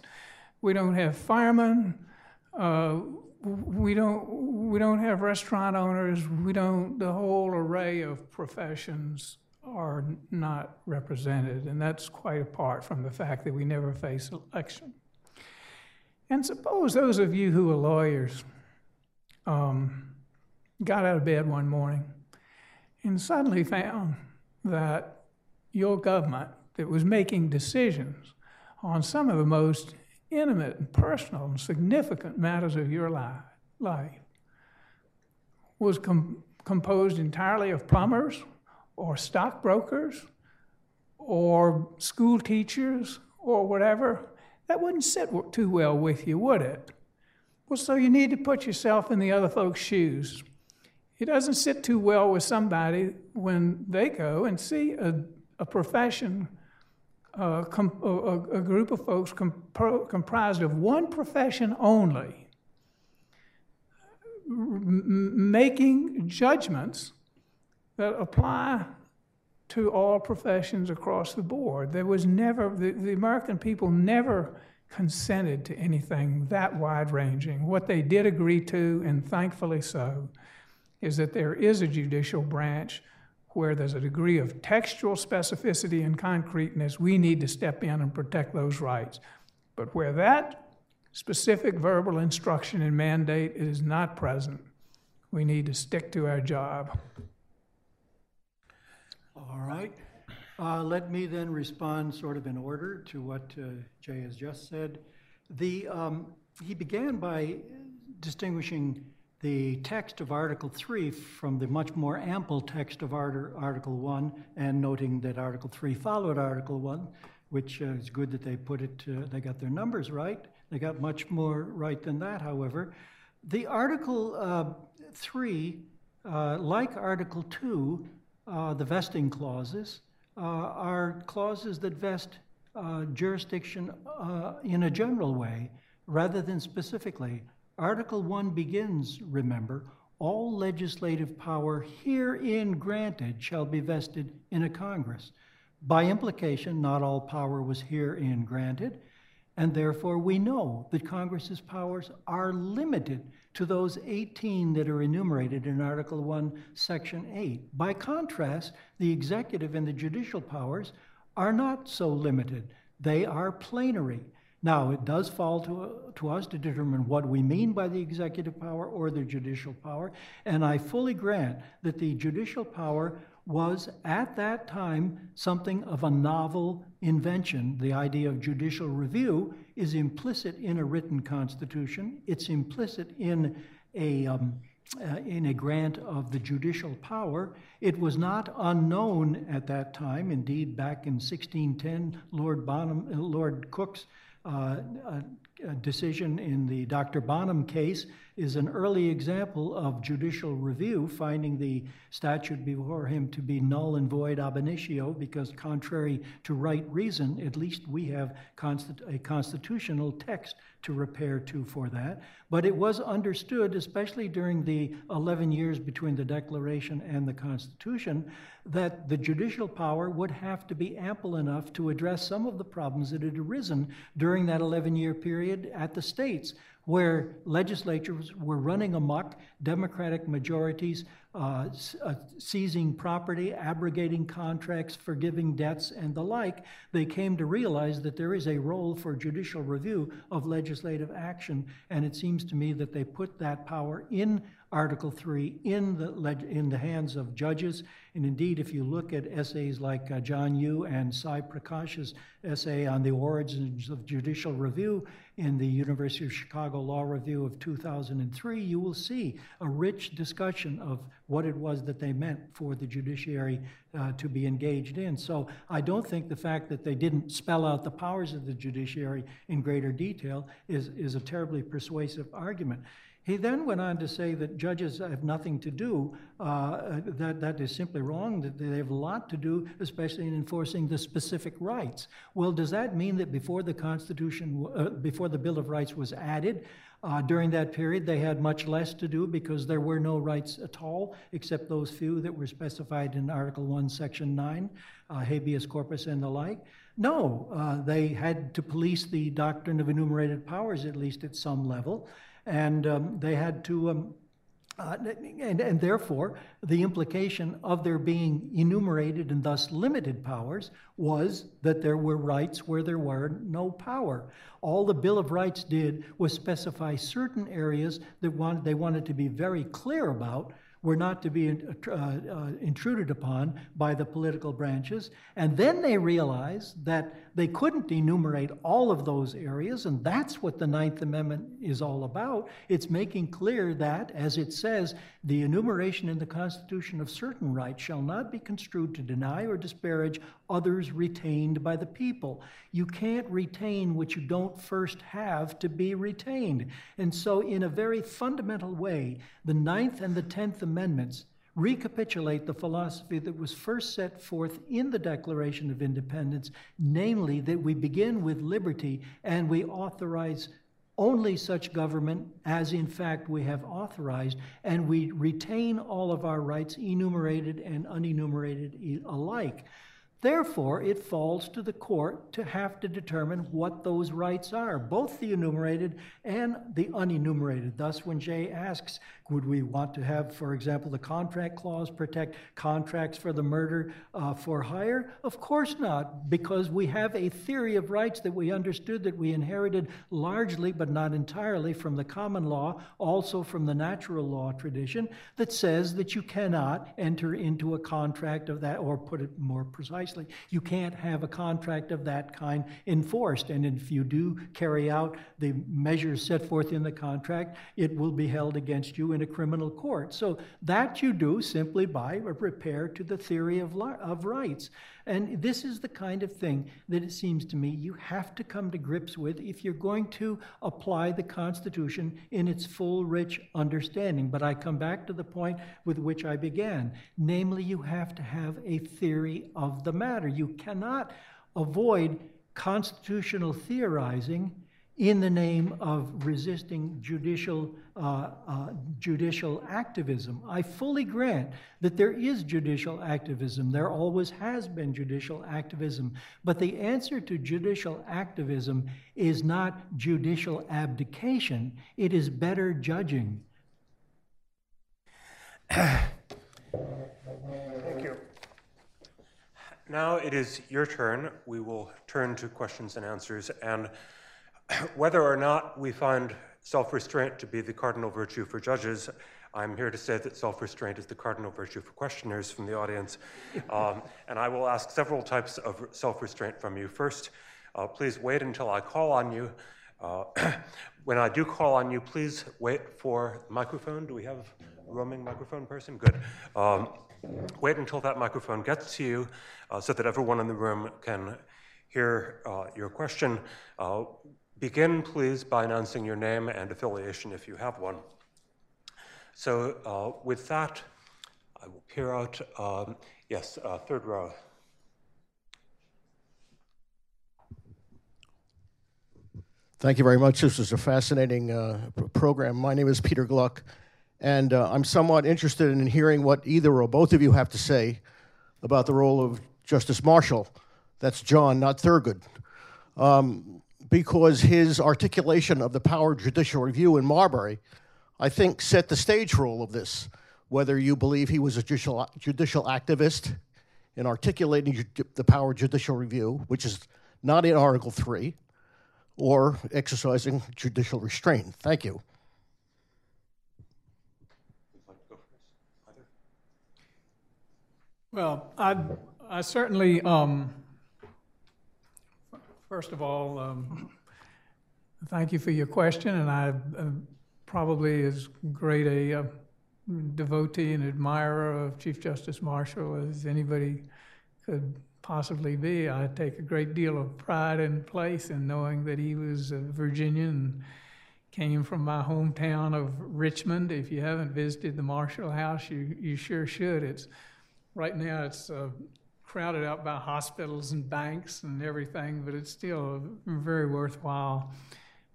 we don't have firemen, we don't have restaurant owners, the whole array of professions are not represented, and that's quite apart from the fact that we never face election. And suppose those of you who are lawyers got out of bed one morning and suddenly found that your government that was making decisions on some of the most intimate and personal and significant matters of your life was composed entirely of plumbers or stockbrokers or school teachers or whatever, that wouldn't sit too well with you, would it? Well, so you need to put yourself in the other folks' shoes. It doesn't sit too well with somebody when they go and see a profession, a group of folks comprised of one profession only, making judgments that apply to all professions across the board. There was never, the American people never consented to anything that wide-ranging. What they did agree to, and thankfully so, is that there is a judicial branch where there's a degree of textual specificity and concreteness. We need to step in and protect those rights. But where that specific verbal instruction and mandate is not present, we need to stick to our job. All right. Let me then respond sort of in order to what Jay has just said. He began by distinguishing the text of Article 3 from the much more ample text of Article 1, and noting that Article 3 followed Article 1, which is good that they put it, they got their numbers right. They got much more right than that, however. The Article 3, like Article 2, the vesting clauses, are clauses that vest jurisdiction in a general way rather than specifically. Article 1 begins, remember, all legislative power herein granted shall be vested in a Congress. By implication, not all power was herein granted, and therefore we know that Congress's powers are limited to those 18 that are enumerated in Article 1, Section 8. By contrast, the executive and the judicial powers are not so limited. They are plenary. Now, it does fall to us to determine what we mean by the executive power or the judicial power, and I fully grant that the judicial power was at that time something of a novel invention. The idea of judicial review is implicit in a written constitution. It's implicit in a grant of the judicial power. It was not unknown at that time. Indeed, back in 1610, Lord Cook's decision in the Dr. Bonham case is an early example of judicial review, finding the statute before him to be null and void ab initio because contrary to right reason, at least we have a constitutional text to repair to for that. But it was understood, especially during the 11 years between the Declaration and the Constitution, that the judicial power would have to be ample enough to address some of the problems that had arisen during that 11-year period at the states, where legislatures were running amok, Democratic majorities seizing property, abrogating contracts, forgiving debts, and the like. They came to realize that there is a role for judicial review of legislative action, and it seems to me that they put that power in Article 3 in the hands of judges. And indeed, if you look at essays like John Yoo and Sai Prakash's essay on the origins of judicial review in the University of Chicago Law Review of 2003, you will see a rich discussion of what it was that they meant for the judiciary to be engaged in. So I don't think the fact that they didn't spell out the powers of the judiciary in greater detail is a terribly persuasive argument. He then went on to say that judges have nothing to do, that is simply wrong, that they have a lot to do, especially in enforcing the specific rights. Well, does that mean that before the Constitution, before the Bill of Rights was added, during that period they had much less to do because there were no rights at all except those few that were specified in Article I, Section 9, habeas corpus and the like? No, they had to police the doctrine of enumerated powers, at least at some level. And they had to, and therefore, the implication of there being enumerated and thus limited powers was that there were rights where there were no power. All the Bill of Rights did was specify certain areas that they wanted to be very clear about were not to be intruded upon by the political branches. And then they realized that they couldn't enumerate all of those areas, and that's what the Ninth Amendment is all about. It's making clear that, as it says, the enumeration in the Constitution of certain rights shall not be construed to deny or disparage others retained by the people. You can't retain what you don't first have to be retained. And so in a very fundamental way, the Ninth and the Tenth Amendments recapitulate the philosophy that was first set forth in the Declaration of Independence, namely that we begin with liberty and we authorize only such government as in fact we have authorized, and we retain all of our rights, enumerated and unenumerated alike. Therefore, it falls to the court to have to determine what those rights are, both the enumerated and the unenumerated. Thus, when Jay asks, would we want to have, for example, the contract clause protect contracts for the murder for hire? Of course not, because we have a theory of rights that we understood that we inherited largely, but not entirely, from the common law, also from the natural law tradition, that says that you cannot enter into a contract of that, or put it more precisely, you can't have a contract of that kind enforced. And if you do carry out the measures set forth in the contract, it will be held against you in a criminal court. So that you do simply by a repair to the theory of rights. And this is the kind of thing that it seems to me you have to come to grips with if you're going to apply the Constitution in its full, rich understanding. But I come back to the point with which I began. Namely, you have to have a theory of the matter. You cannot avoid constitutional theorizing in the name of resisting judicial activism. I fully grant that there is judicial activism. There always has been judicial activism. But the answer to judicial activism is not judicial abdication. It is better judging. Thank you. Now it is your turn. We will turn to questions and answers. And whether or not we find self-restraint to be the cardinal virtue for judges, I'm here to say that self-restraint is the cardinal virtue for questioners from the audience. And I will ask several types of self-restraint from you. First, please wait until I call on you. When I do call on you, please wait for the microphone. Do we have a roaming microphone person? Good. Wait until that microphone gets to you so that everyone in the room can hear your question. Begin, please, by announcing your name and affiliation if you have one. So with that, I will peer out. Yes, third row. Thank you very much. This is a fascinating program. My name is Peter Gluck, and I'm somewhat interested in hearing what either or both of you have to say about the role of Justice Marshall. That's John, not Thurgood. Because his articulation of the power of judicial review in Marbury, I think, set the stage for all of this. Whether you believe he was a judicial activist in articulating the power of judicial review, which is not in Article 3, or exercising judicial restraint. Thank you. Well, I certainly... First of all, thank you for your question, and I'm probably as great a devotee and admirer of Chief Justice Marshall as anybody could possibly be. I take a great deal of pride and place in knowing that he was a Virginian, came from my hometown of Richmond. If you haven't visited the Marshall House, you sure should. It's right now it's crowded out by hospitals and banks and everything, but it's still a very worthwhile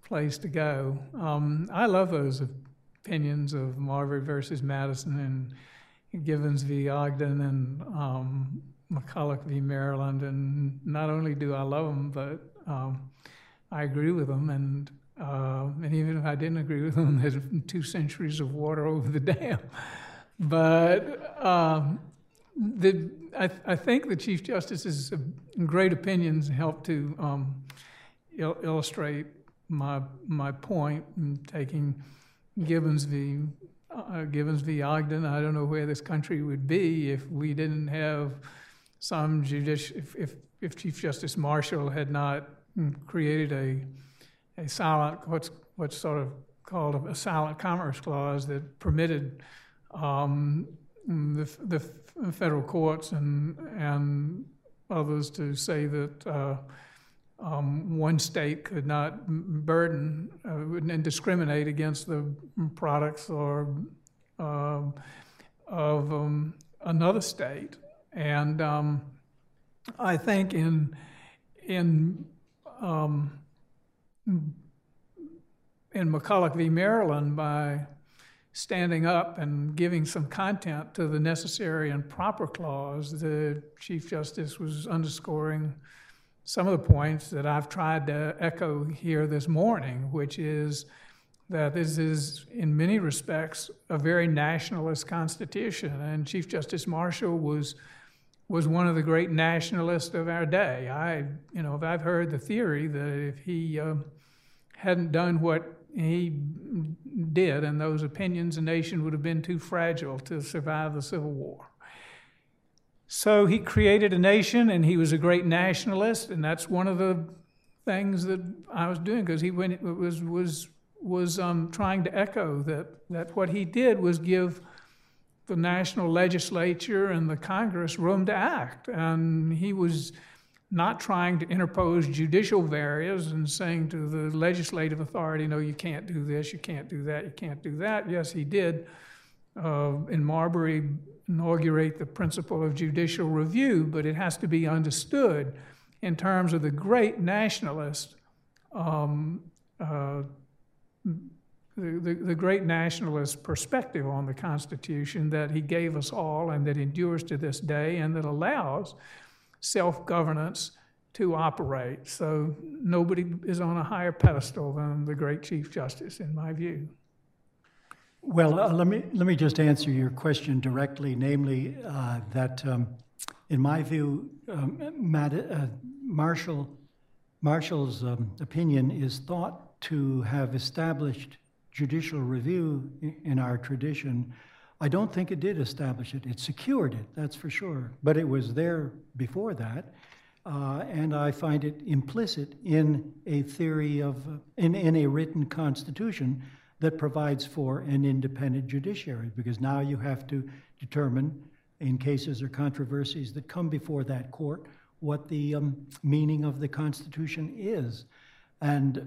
place to go. I love those opinions of Marbury versus Madison and Gibbons v. Ogden and McCulloch v. Maryland, and not only do I love them, but I agree with them, and even if I didn't agree with them, there's 2 centuries of water over the dam. But I think the Chief Justice's great opinions help to illustrate my point in taking Gibbons v. Ogden. I don't know where this country would be if we didn't have some judicial, if Chief Justice Marshall had not created a silent, what's sort of called a silent commerce clause that permitted the federal courts and others to say that one state could not burden and discriminate against the products or of another state. And I think in McCulloch v. Maryland, by standing up and giving some content to the Necessary and Proper Clause, the Chief Justice was underscoring some of the points that I've tried to echo here this morning, which is that this is, in many respects, a very nationalist constitution. And Chief Justice Marshall was one of the great nationalists of our day. I've heard the theory that if he hadn't done what he did and those opinions, the nation would have been too fragile to survive the Civil War. So he created a nation, and he was a great nationalist, and that's one of the things that I was doing, because he was trying to echo that what he did was give the national legislature and the Congress room to act, and he was not trying to interpose judicial barriers and saying to the legislative authority, no, you can't do this, you can't do that, you can't do that. Yes, he did in Marbury inaugurate the principle of judicial review, but it has to be understood in terms of the great nationalist, the great nationalist perspective on the Constitution that he gave us all and that endures to this day and that allows self-governance to operate. So nobody is on a higher pedestal than the great Chief Justice, in my view. Well, let me just answer your question directly, namely that, in my view, Marshall's opinion is thought to have established judicial review in our tradition. I don't think it did establish it. It secured it, that's for sure. But it was there before that, and I find it implicit in a theory of in a written constitution that provides for an independent judiciary, because now you have to determine, in cases or controversies that come before that court, what the meaning of the Constitution is. And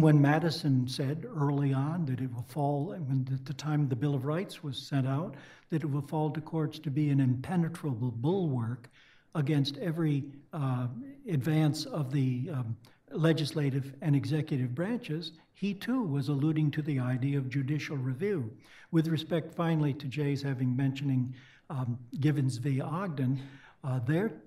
when Madison said early on that it will fall, at the time the Bill of Rights was sent out, that it will fall to courts to be an impenetrable bulwark against every advance of the legislative and executive branches, he too was alluding to the idea of judicial review. With respect, finally, to Jay's having mentioning Gibbons v. Ogden,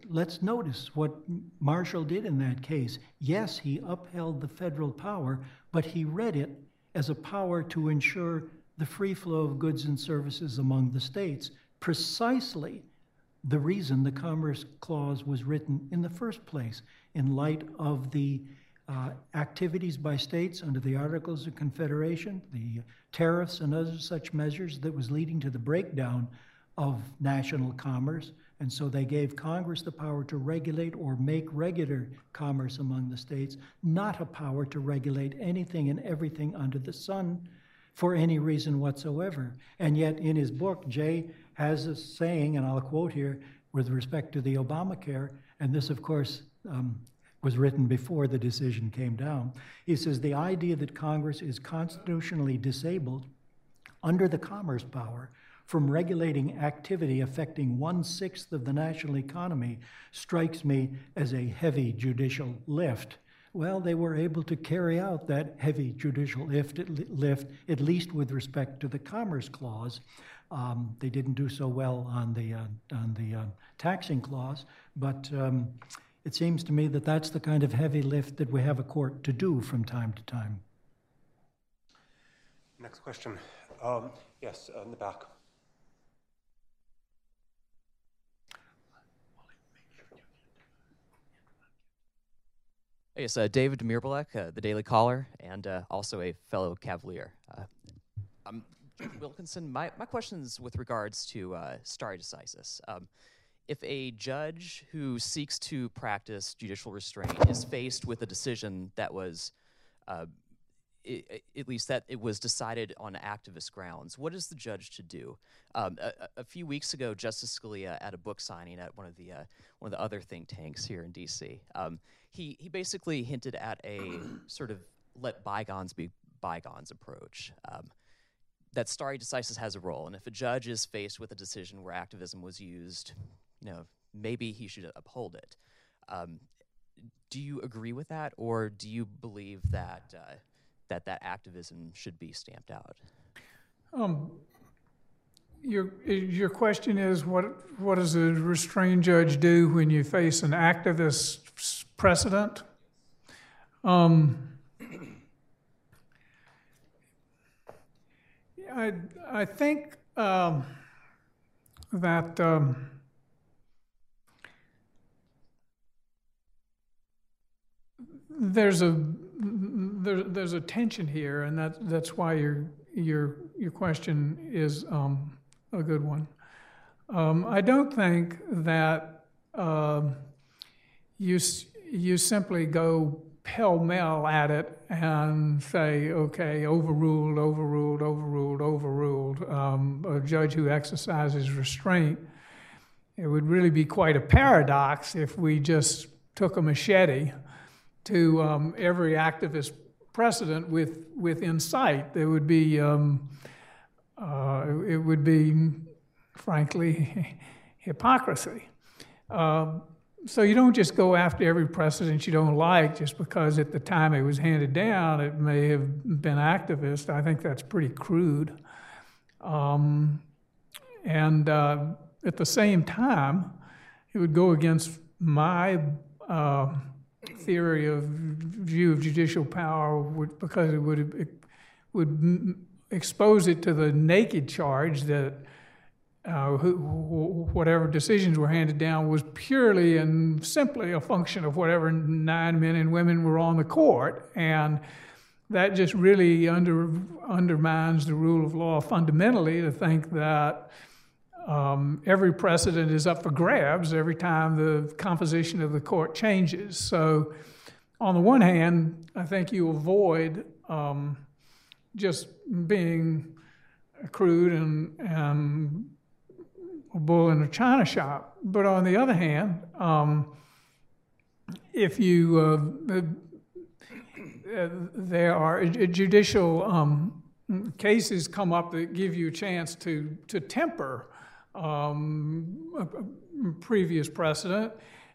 let's notice what Marshall did in that case. Yes, he upheld the federal power, but he read it as a power to ensure the free flow of goods and services among the states, precisely the reason the Commerce Clause was written in the first place, in light of the activities by states under the Articles of Confederation, the tariffs and other such measures that was leading to the breakdown of national commerce. And so they gave Congress the power to regulate or make regular commerce among the states, not a power to regulate anything and everything under the sun for any reason whatsoever. And yet in his book, Jay has a saying, and I'll quote here, with respect to the Obamacare, and this, of course, was written before the decision came down. He says the idea that Congress is constitutionally disabled under the commerce power from regulating activity affecting 1/6 of the national economy strikes me as a heavy judicial lift. Well, they were able to carry out that heavy judicial lift, at least with respect to the Commerce Clause. They didn't do so well on the taxing clause, but it seems to me that that's the kind of heavy lift that we have a court to do from time to time. Next question. Yes, in the back. Yes, David Mirbelek, the Daily Caller, and also a fellow Cavalier. Wilkinson, my question is with regards to stare decisis. If a judge who seeks to practice judicial restraint is faced with a decision that was, at least that it was decided on activist grounds, what is the judge to do? A few weeks ago, Justice Scalia at a book signing at one of the other think tanks here in D.C. He basically hinted at a sort of let bygones be bygones approach, that stare decisis has a role. And if a judge is faced with a decision where activism was used, maybe he should uphold it. Do you agree with that, or do you believe that that activism should be stamped out? Your question is, what does a restrained judge do when you face an activist precedent? I think that there's a tension here, and that's why your question is a good one. I don't think that you simply go pell-mell at it and say, okay, overruled, overruled, overruled, overruled. A judge who exercises restraint, it would really be quite a paradox if we just took a machete to every activist precedent with insight. There would be, it would be, frankly, hypocrisy. So you don't just go after every precedent you don't like just because at the time it was handed down, it may have been activist. I think that's pretty crude. And at the same time, it would go against my theory of view of judicial power because it would expose it to the naked charge that whatever decisions were handed down was purely and simply a function of whatever 9 men and women were on the court. And that just really undermines the rule of law fundamentally, to think that every precedent is up for grabs every time the composition of the court changes. So on the one hand, I think you avoid just being crude and a bull in a china shop. But on the other hand, if you, there are judicial cases come up that give you a chance to temper a previous precedent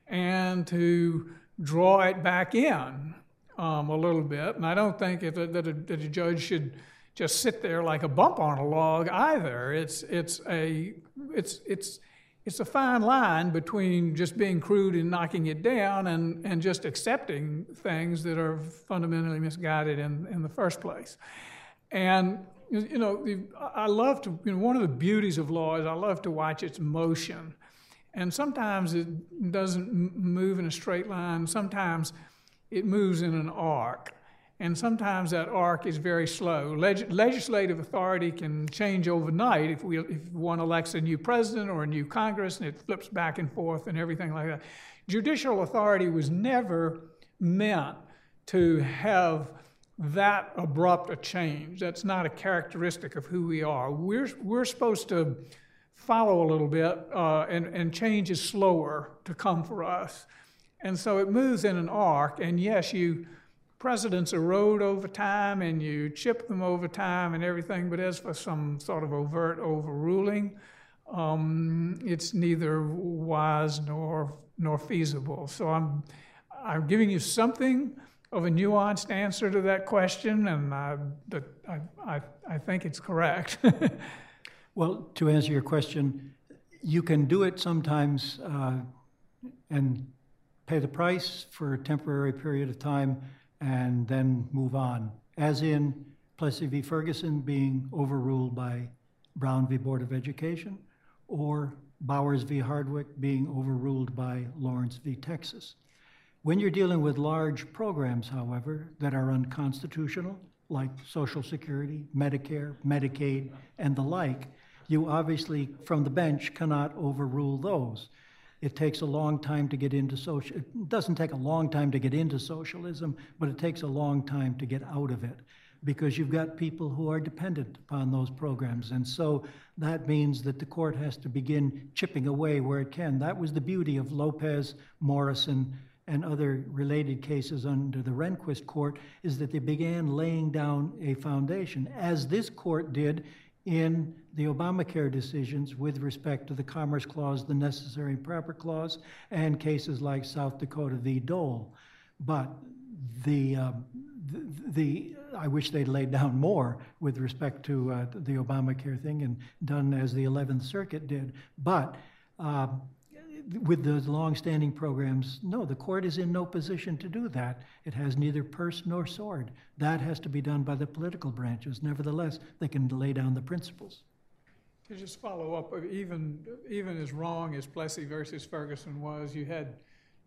and to draw it back in a little bit. And I don't think that a judge should just sit there like a bump on a log either. It's a fine line between just being crude and knocking it down and just accepting things that are fundamentally misguided in the first place. And I love to, one of the beauties of law is I love to watch its motion. And sometimes it doesn't move in a straight line. Sometimes it moves in an arc. And sometimes that arc is very slow. Legislative authority can change overnight if one elects a new president or a new Congress, and it flips back and forth and everything like that. Judicial authority was never meant to have that abrupt a change. That's not a characteristic of who we are. We're supposed to follow a little bit, and change is slower to come for us. And so it moves in an arc, and yes, presidents erode over time and you chip them over time and everything, but as for some sort of overt overruling, it's neither wise nor feasible. So I'm giving you something of a nuanced answer to that question, and I think it's correct. Well, to answer your question, you can do it sometimes and pay the price for a temporary period of time and then move on, as in Plessy v. Ferguson being overruled by Brown v. Board of Education, or Bowers v. Hardwick being overruled by Lawrence v. Texas. When you're dealing with large programs, however, that are unconstitutional, like Social Security, Medicare, Medicaid, and the like, you obviously, from the bench, cannot overrule those. It takes a long time to get into it doesn't take a long time to get into socialism, but it takes a long time to get out of it, because you've got people who are dependent upon those programs. And so that means that the court has to begin chipping away where it can. That was the beauty of Lopez, Morrison, and other related cases under the Rehnquist Court, is that they began laying down a foundation, as this court did in the Obamacare decisions with respect to the Commerce Clause, the Necessary and Proper Clause, and cases like South Dakota v. Dole. But I wish they'd laid down more with respect to the Obamacare thing and done as the 11th Circuit did. But with those long-standing programs, no, the court is in no position to do that. It has neither purse nor sword. That has to be done by the political branches. Nevertheless, they can lay down the principles. To just follow up, even as wrong as Plessy versus Ferguson was, you had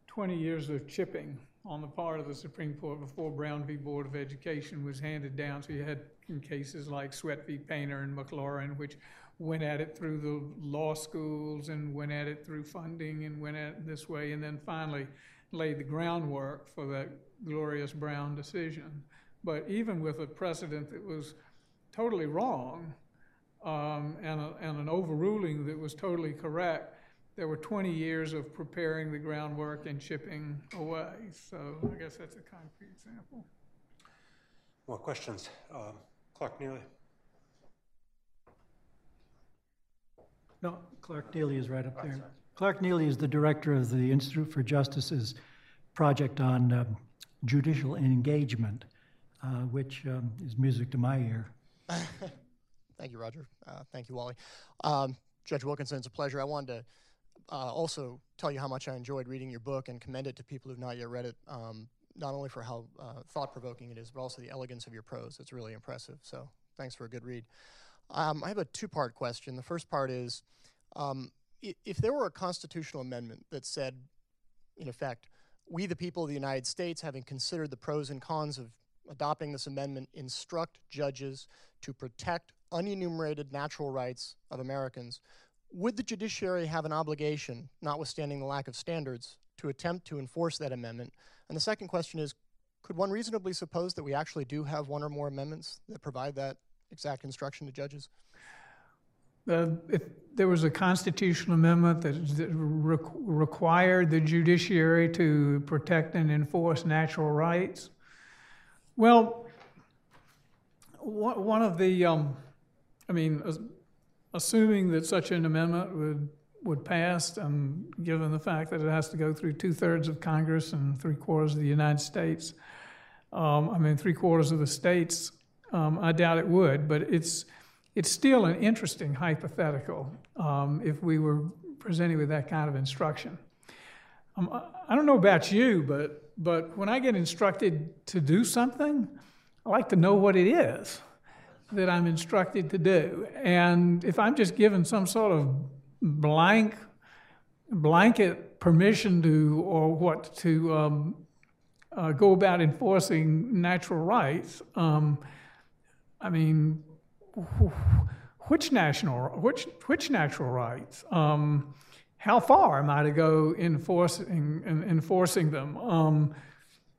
20 years of chipping on the part of the Supreme Court before Brown v. Board of Education was handed down. So you had cases like Sweatt v. Painter and McLaurin, which went at it through the law schools and went at it through funding and went at it this way, and then finally laid the groundwork for that glorious Brown decision. But even with a precedent that was totally wrong, and an overruling that was totally correct, there were 20 years of preparing the groundwork and chipping away. So I guess that's a concrete example. More questions? Clark Neely. No, Clark Neely is right up there. Sorry. Clark Neely is the director of the Institute for Justice's project on judicial engagement, which is music to my ear. Thank you, Roger. Thank you, Wally. Judge Wilkinson, it's a pleasure. I wanted to also tell you how much I enjoyed reading your book and commend it to people who've not yet read it, not only for how thought-provoking it is, but also the elegance of your prose. It's really impressive, so thanks for a good read. I have a two-part question. The first part is, if there were a constitutional amendment that said, in effect, we the people of the United States, having considered the pros and cons of adopting this amendment, instruct judges to protect unenumerated natural rights of Americans, would the judiciary have an obligation, notwithstanding the lack of standards, to attempt to enforce that amendment? And the second question is, could one reasonably suppose that we actually do have one or more amendments that provide that exact instruction to judges? If there was a constitutional amendment that required the judiciary to protect and enforce natural rights, well, one of the, I mean, assuming that such an amendment would pass, and given the fact that it has to go through 2/3 of Congress and 3/4 of the United States, 3/4 of the states, I doubt it would, but it's still an interesting hypothetical if we were presented with that kind of instruction. I don't know about you, but when I get instructed to do something, I like to know what it is that I'm instructed to do. And if I'm just given some sort of blanket permission to go about enforcing natural rights, I mean, which natural rights? How far am I to go enforcing them?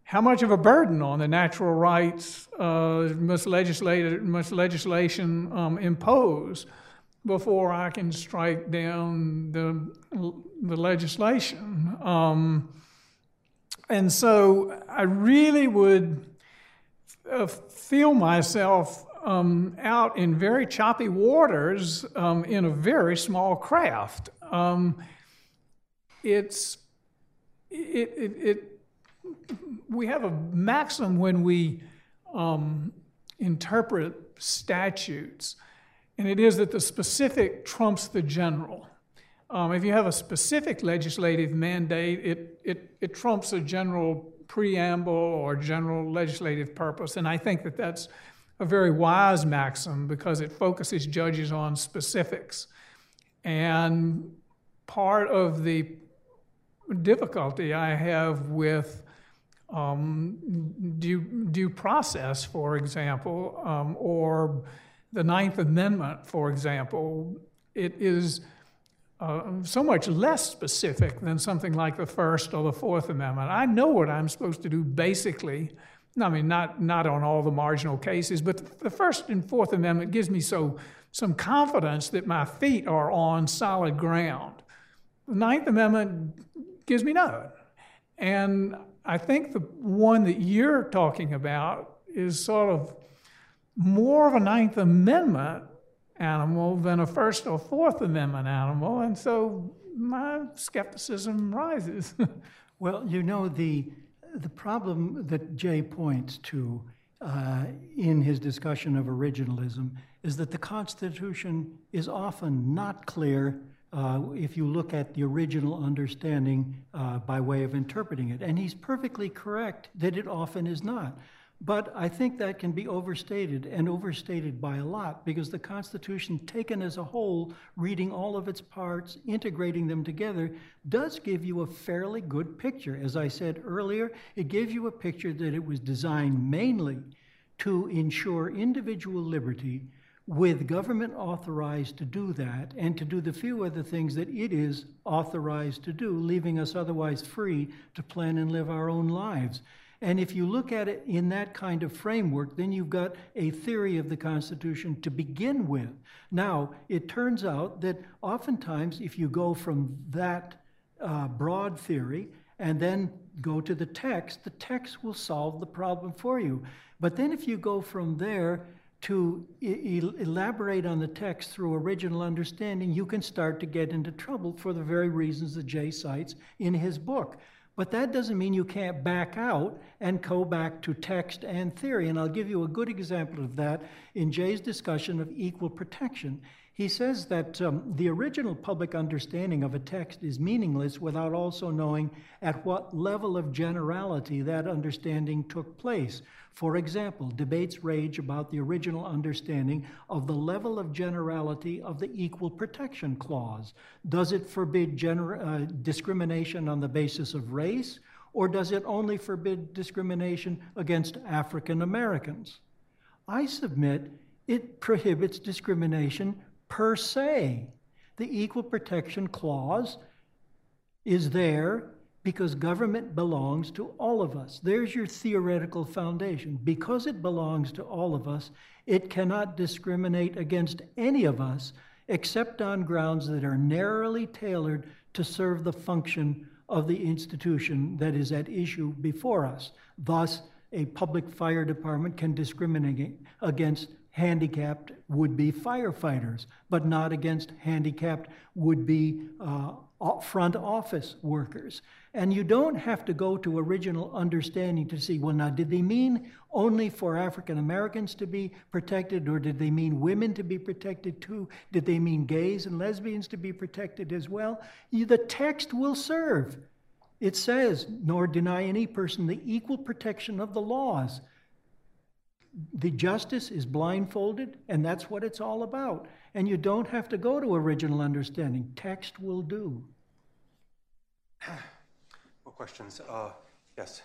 How much of a burden on the natural rights must legislation impose before I can strike down the legislation? And so I really would feel myself out in very choppy waters in a very small craft. We have a maxim when we interpret statutes, and it is that the specific trumps the general. If you have a specific legislative mandate, it trumps a general preamble or general legislative purpose. And I think that that's a very wise maxim because it focuses judges on specifics. And part of the difficulty I have with due process, for example, or the Ninth Amendment, for example, it is so much less specific than something like the First or the Fourth Amendment. I know what I'm supposed to do basically. I mean, not on all the marginal cases, but the First and Fourth Amendment gives me some confidence that my feet are on solid ground. The Ninth Amendment gives me none. And I think the one that you're talking about is sort of more of a Ninth Amendment animal than a First or Fourth Amendment animal, and so my skepticism rises. Well, you know, the problem that Jay points to in his discussion of originalism is that the Constitution is often not clear if you look at the original understanding by way of interpreting it. And he's perfectly correct that it often is not. But I think that can be overstated, and overstated by a lot, because the Constitution taken as a whole, reading all of its parts, integrating them together, does give you a fairly good picture. As I said earlier, it gives you a picture that it was designed mainly to ensure individual liberty with government authorized to do that and to do the few other things that it is authorized to do, leaving us otherwise free to plan and live our own lives. And if you look at it in that kind of framework, then you've got a theory of the Constitution to begin with. Now, it turns out that oftentimes if you go from that broad theory and then go to the text will solve the problem for you. But then if you go from there to elaborate on the text through original understanding, you can start to get into trouble for the very reasons that Jay cites in his book. But that doesn't mean you can't back out and go back to text and theory. And I'll give you a good example of that in Jay's discussion of equal protection. He says that the original public understanding of a text is meaningless without also knowing at what level of generality that understanding took place. For example, debates rage about the original understanding of the level of generality of the Equal Protection Clause. Does it forbid discrimination on the basis of race, or does it only forbid discrimination against African Americans? I submit it prohibits discrimination per se. The Equal Protection Clause is there because government belongs to all of us. There's your theoretical foundation. Because it belongs to all of us, it cannot discriminate against any of us except on grounds that are narrowly tailored to serve the function of the institution that is at issue before us. Thus, a public fire department can discriminate against handicapped would-be firefighters, but not against handicapped would-be front office workers. And you don't have to go to original understanding to see, well, now, did they mean only for African Americans to be protected, or did they mean women to be protected too? Did they mean gays and lesbians to be protected as well? The text will serve. It says, nor deny any person the equal protection of the laws. The justice is blindfolded, and that's what it's all about. And you don't have to go to original understanding. Text will do. More questions? Yes.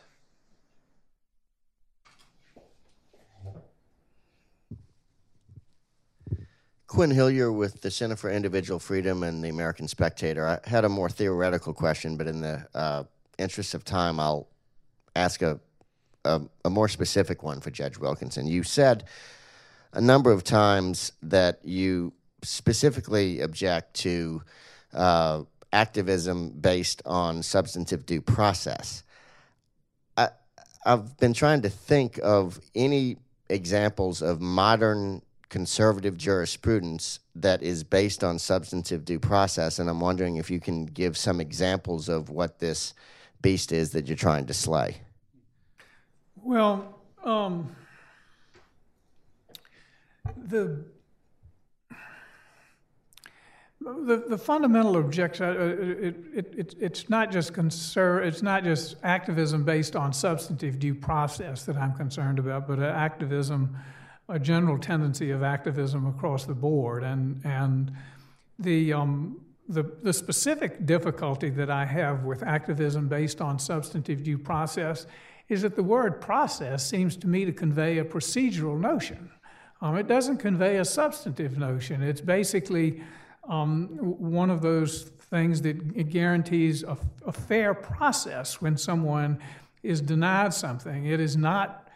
Quinn Hillier with the Center for Individual Freedom and the American Spectator. I had a more theoretical question, but in the interest of time, I'll ask a more specific one for Judge Wilkinson. You said a number of times that you specifically object to activism based on substantive due process. I've been trying to think of any examples of modern conservative jurisprudence that is based on substantive due process, and I'm wondering if you can give some examples of what this beast is that you're trying to slay. Well, the fundamental objection, it's not just it's not just activism based on substantive due process that I'm concerned about, but activism, a general tendency of activism across the board, and the specific difficulty that I have with activism based on substantive due process is that the word process seems to me to convey a procedural notion. It doesn't convey a substantive notion. It's basically one of those things that guarantees a fair process when someone is denied something. It is not,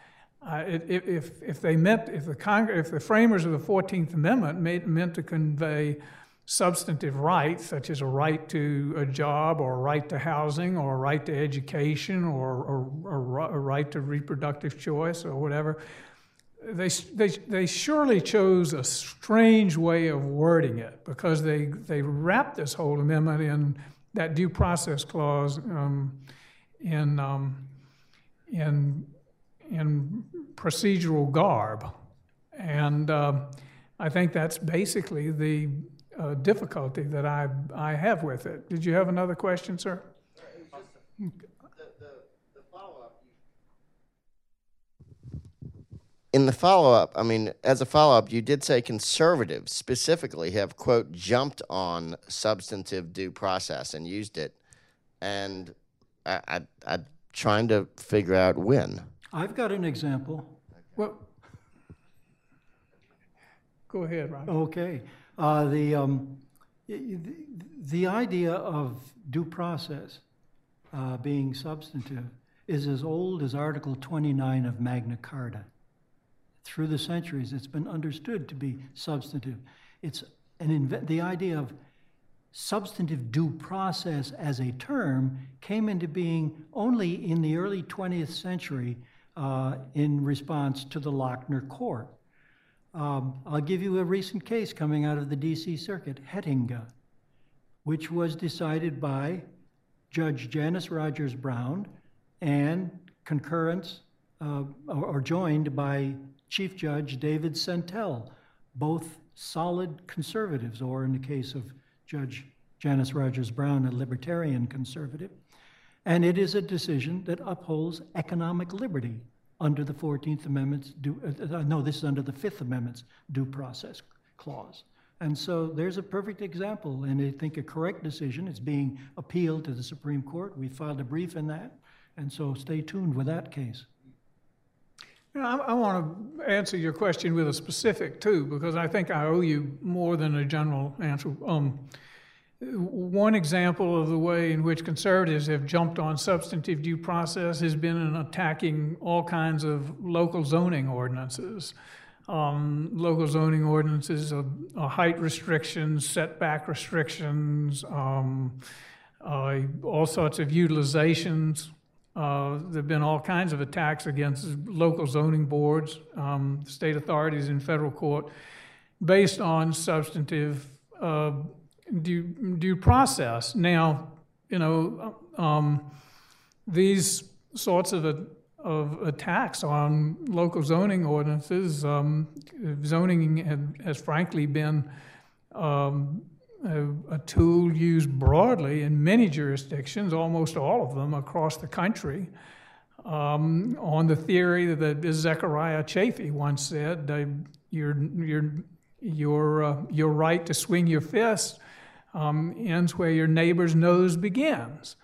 if they meant, if the framers of the 14th Amendment meant to convey substantive rights, such as a right to a job or a right to housing or a right to education or a right to reproductive choice or whatever, they surely chose a strange way of wording it, because they wrapped this whole amendment in that due process clause in procedural garb, and I think that's basically the difficulty that I have with it. Did you have another question, sir? In the follow-up, I mean, as a follow-up, you did say conservatives specifically have, quote, jumped on substantive due process and used it. And I'm trying to figure out when. I've got an example. Okay. Well, go ahead, Roger. Okay. The idea of due process being substantive is as old as Article 29 of Magna Carta. Through the centuries, it's been understood to be substantive. It's the idea of substantive due process as a term came into being only in the early 20th century in response to the Lochner Court. I'll give you a recent case coming out of the D.C. Circuit, Hettinga, which was decided by Judge Janice Rogers Brown and concurrence or joined by Chief Judge David Sentell, both solid conservatives, or in the case of Judge Janice Rogers Brown, a libertarian conservative. And it is a decision that upholds economic liberty under the 14th Amendment's under the Fifth Amendment's due process clause. And so there's a perfect example, and I think a correct decision. It's being appealed to the Supreme Court. We filed a brief in that, and so stay tuned with that case. You know, I want to answer your question with a specific, too, because I think I owe you more than a general answer. One example of the way in which conservatives have jumped on substantive due process has been in attacking all kinds of local zoning ordinances. Local zoning ordinances are height restrictions, setback restrictions, all sorts of utilizations. There have been all kinds of attacks against local zoning boards, state authorities in federal court, based on substantive due process. Now, you know, these sorts of attacks on local zoning ordinances, zoning has frankly been a tool used broadly in many jurisdictions, almost all of them across the country, on the theory that, as Zechariah Chafee once said, your right to swing your fist ends where your neighbor's nose begins.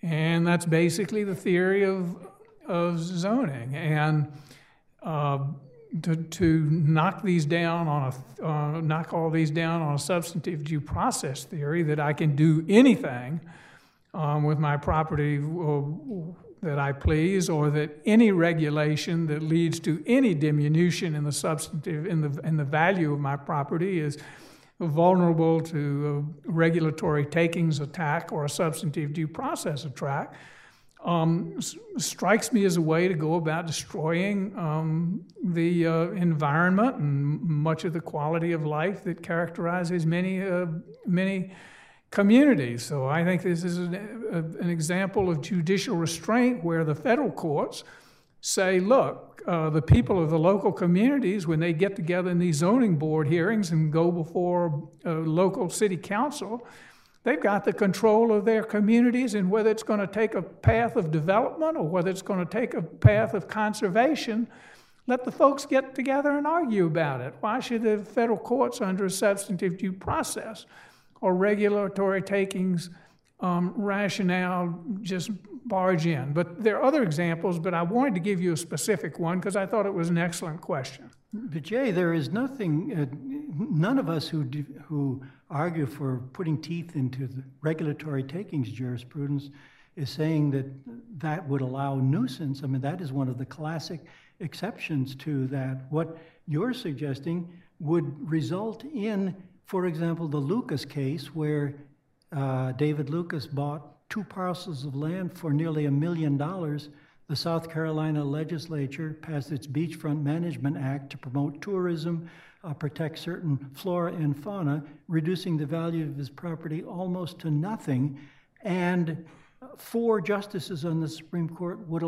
And that's basically the theory of zoning. And to knock these down on a knock all these down on a substantive due process theory that I can do anything with my property that I please, or that any regulation that leads to any diminution in the substantive in the value of my property is vulnerable to a regulatory takings attack or a substantive due process attack. strikes me as a way to go about destroying the environment and much of the quality of life that characterizes many communities. So I think this is an example of judicial restraint where the federal courts say, look, the people of the local communities, when they get together in these zoning board hearings and go before a local city council, they've got the control of their communities, and whether it's going to take a path of development or whether it's going to take a path of conservation, let the folks get together and argue about it. Why should the federal courts, under a substantive due process or regulatory takings rationale, just barge in? But there are other examples, but I wanted to give you a specific one because I thought it was an excellent question. But Jay, there is nothing, none of us who argue for putting teeth into the regulatory takings jurisprudence is saying that that would allow nuisance. I mean, that is one of the classic exceptions to that. What you're suggesting would result in, for example, the Lucas case where David Lucas bought two parcels of land for nearly $1 million. The South Carolina legislature passed its Beachfront Management Act to promote tourism, protect certain flora and fauna, reducing the value of his property almost to nothing. And 4 justices on the Supreme Court would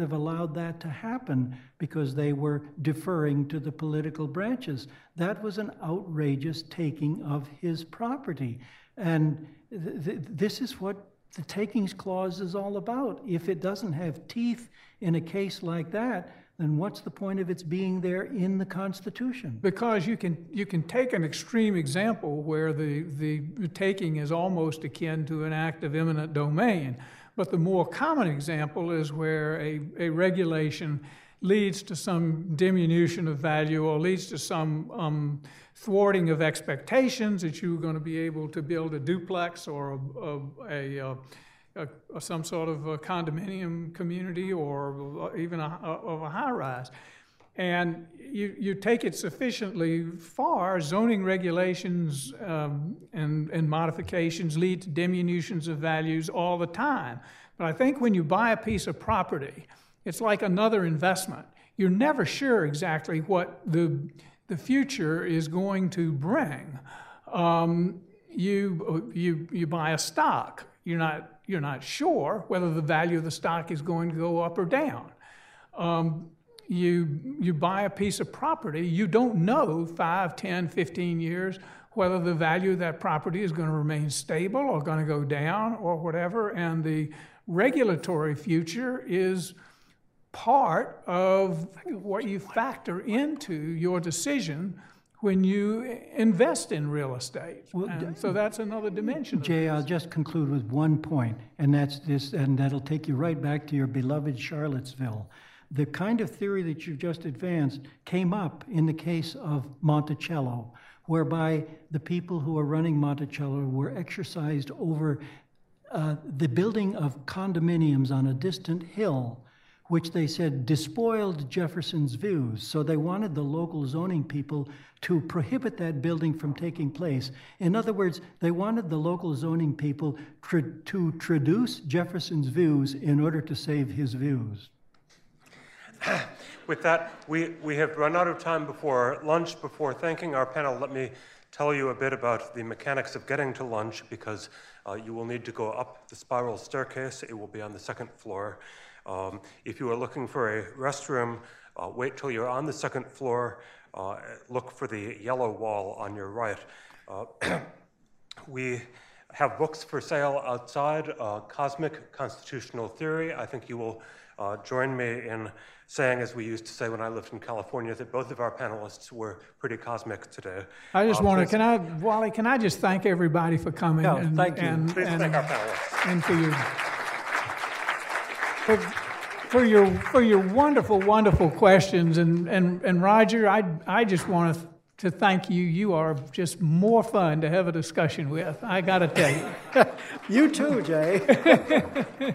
have allowed that to happen because they were deferring to the political branches. That was an outrageous taking of his property. And this is what the takings clause is all about. If it doesn't have teeth in a case like that, then what's the point of its being there in the Constitution? Because you can take an extreme example where the taking is almost akin to an act of eminent domain. But the more common example is where a regulation leads to some diminution of value or leads to some thwarting of expectations that you're going to be able to build a duplex or some sort of a condominium community or even a high rise. And you take it sufficiently far, zoning regulations and modifications lead to diminutions of values all the time. But I think when you buy a piece of property, it's like another investment. You're never sure exactly what the future is going to bring. You buy a stock. You're not sure whether the value of the stock is going to go up or down. You buy a piece of property. You don't know 5, 10, 15 years whether the value of that property is going to remain stable or going to go down or whatever. And the regulatory future is part of what you factor into your decision when you invest in real estate. Well, and so that's another dimension. Jay, I'll just conclude with one point, and that's this, and that'll take you right back to your beloved Charlottesville. The kind of theory that you've just advanced came up in the case of Monticello, whereby the people who are running Monticello were exercised over the building of condominiums on a distant hill, which they said despoiled Jefferson's views. So they wanted the local zoning people to prohibit that building from taking place. In other words, they wanted the local zoning people to traduce Jefferson's views in order to save his views. With that, we have run out of time before lunch. Before thanking our panel, let me tell you a bit about the mechanics of getting to lunch, because you will need to go up the spiral staircase. It will be on the second floor. If you are looking for a restroom, wait till you're on the second floor. Look for the yellow wall on your right. We have books for sale outside, Cosmic Constitutional Theory. I think you will join me in saying, as we used to say when I lived in California, that both of our panelists were pretty cosmic today. I just want to, Wally, can I just thank everybody for coming? No, and thank you. Please thank our panelists. And for you. For your wonderful questions, and Roger, I just want to thank you. You are just more fun to have a discussion with, I gotta tell you. You too, Jay.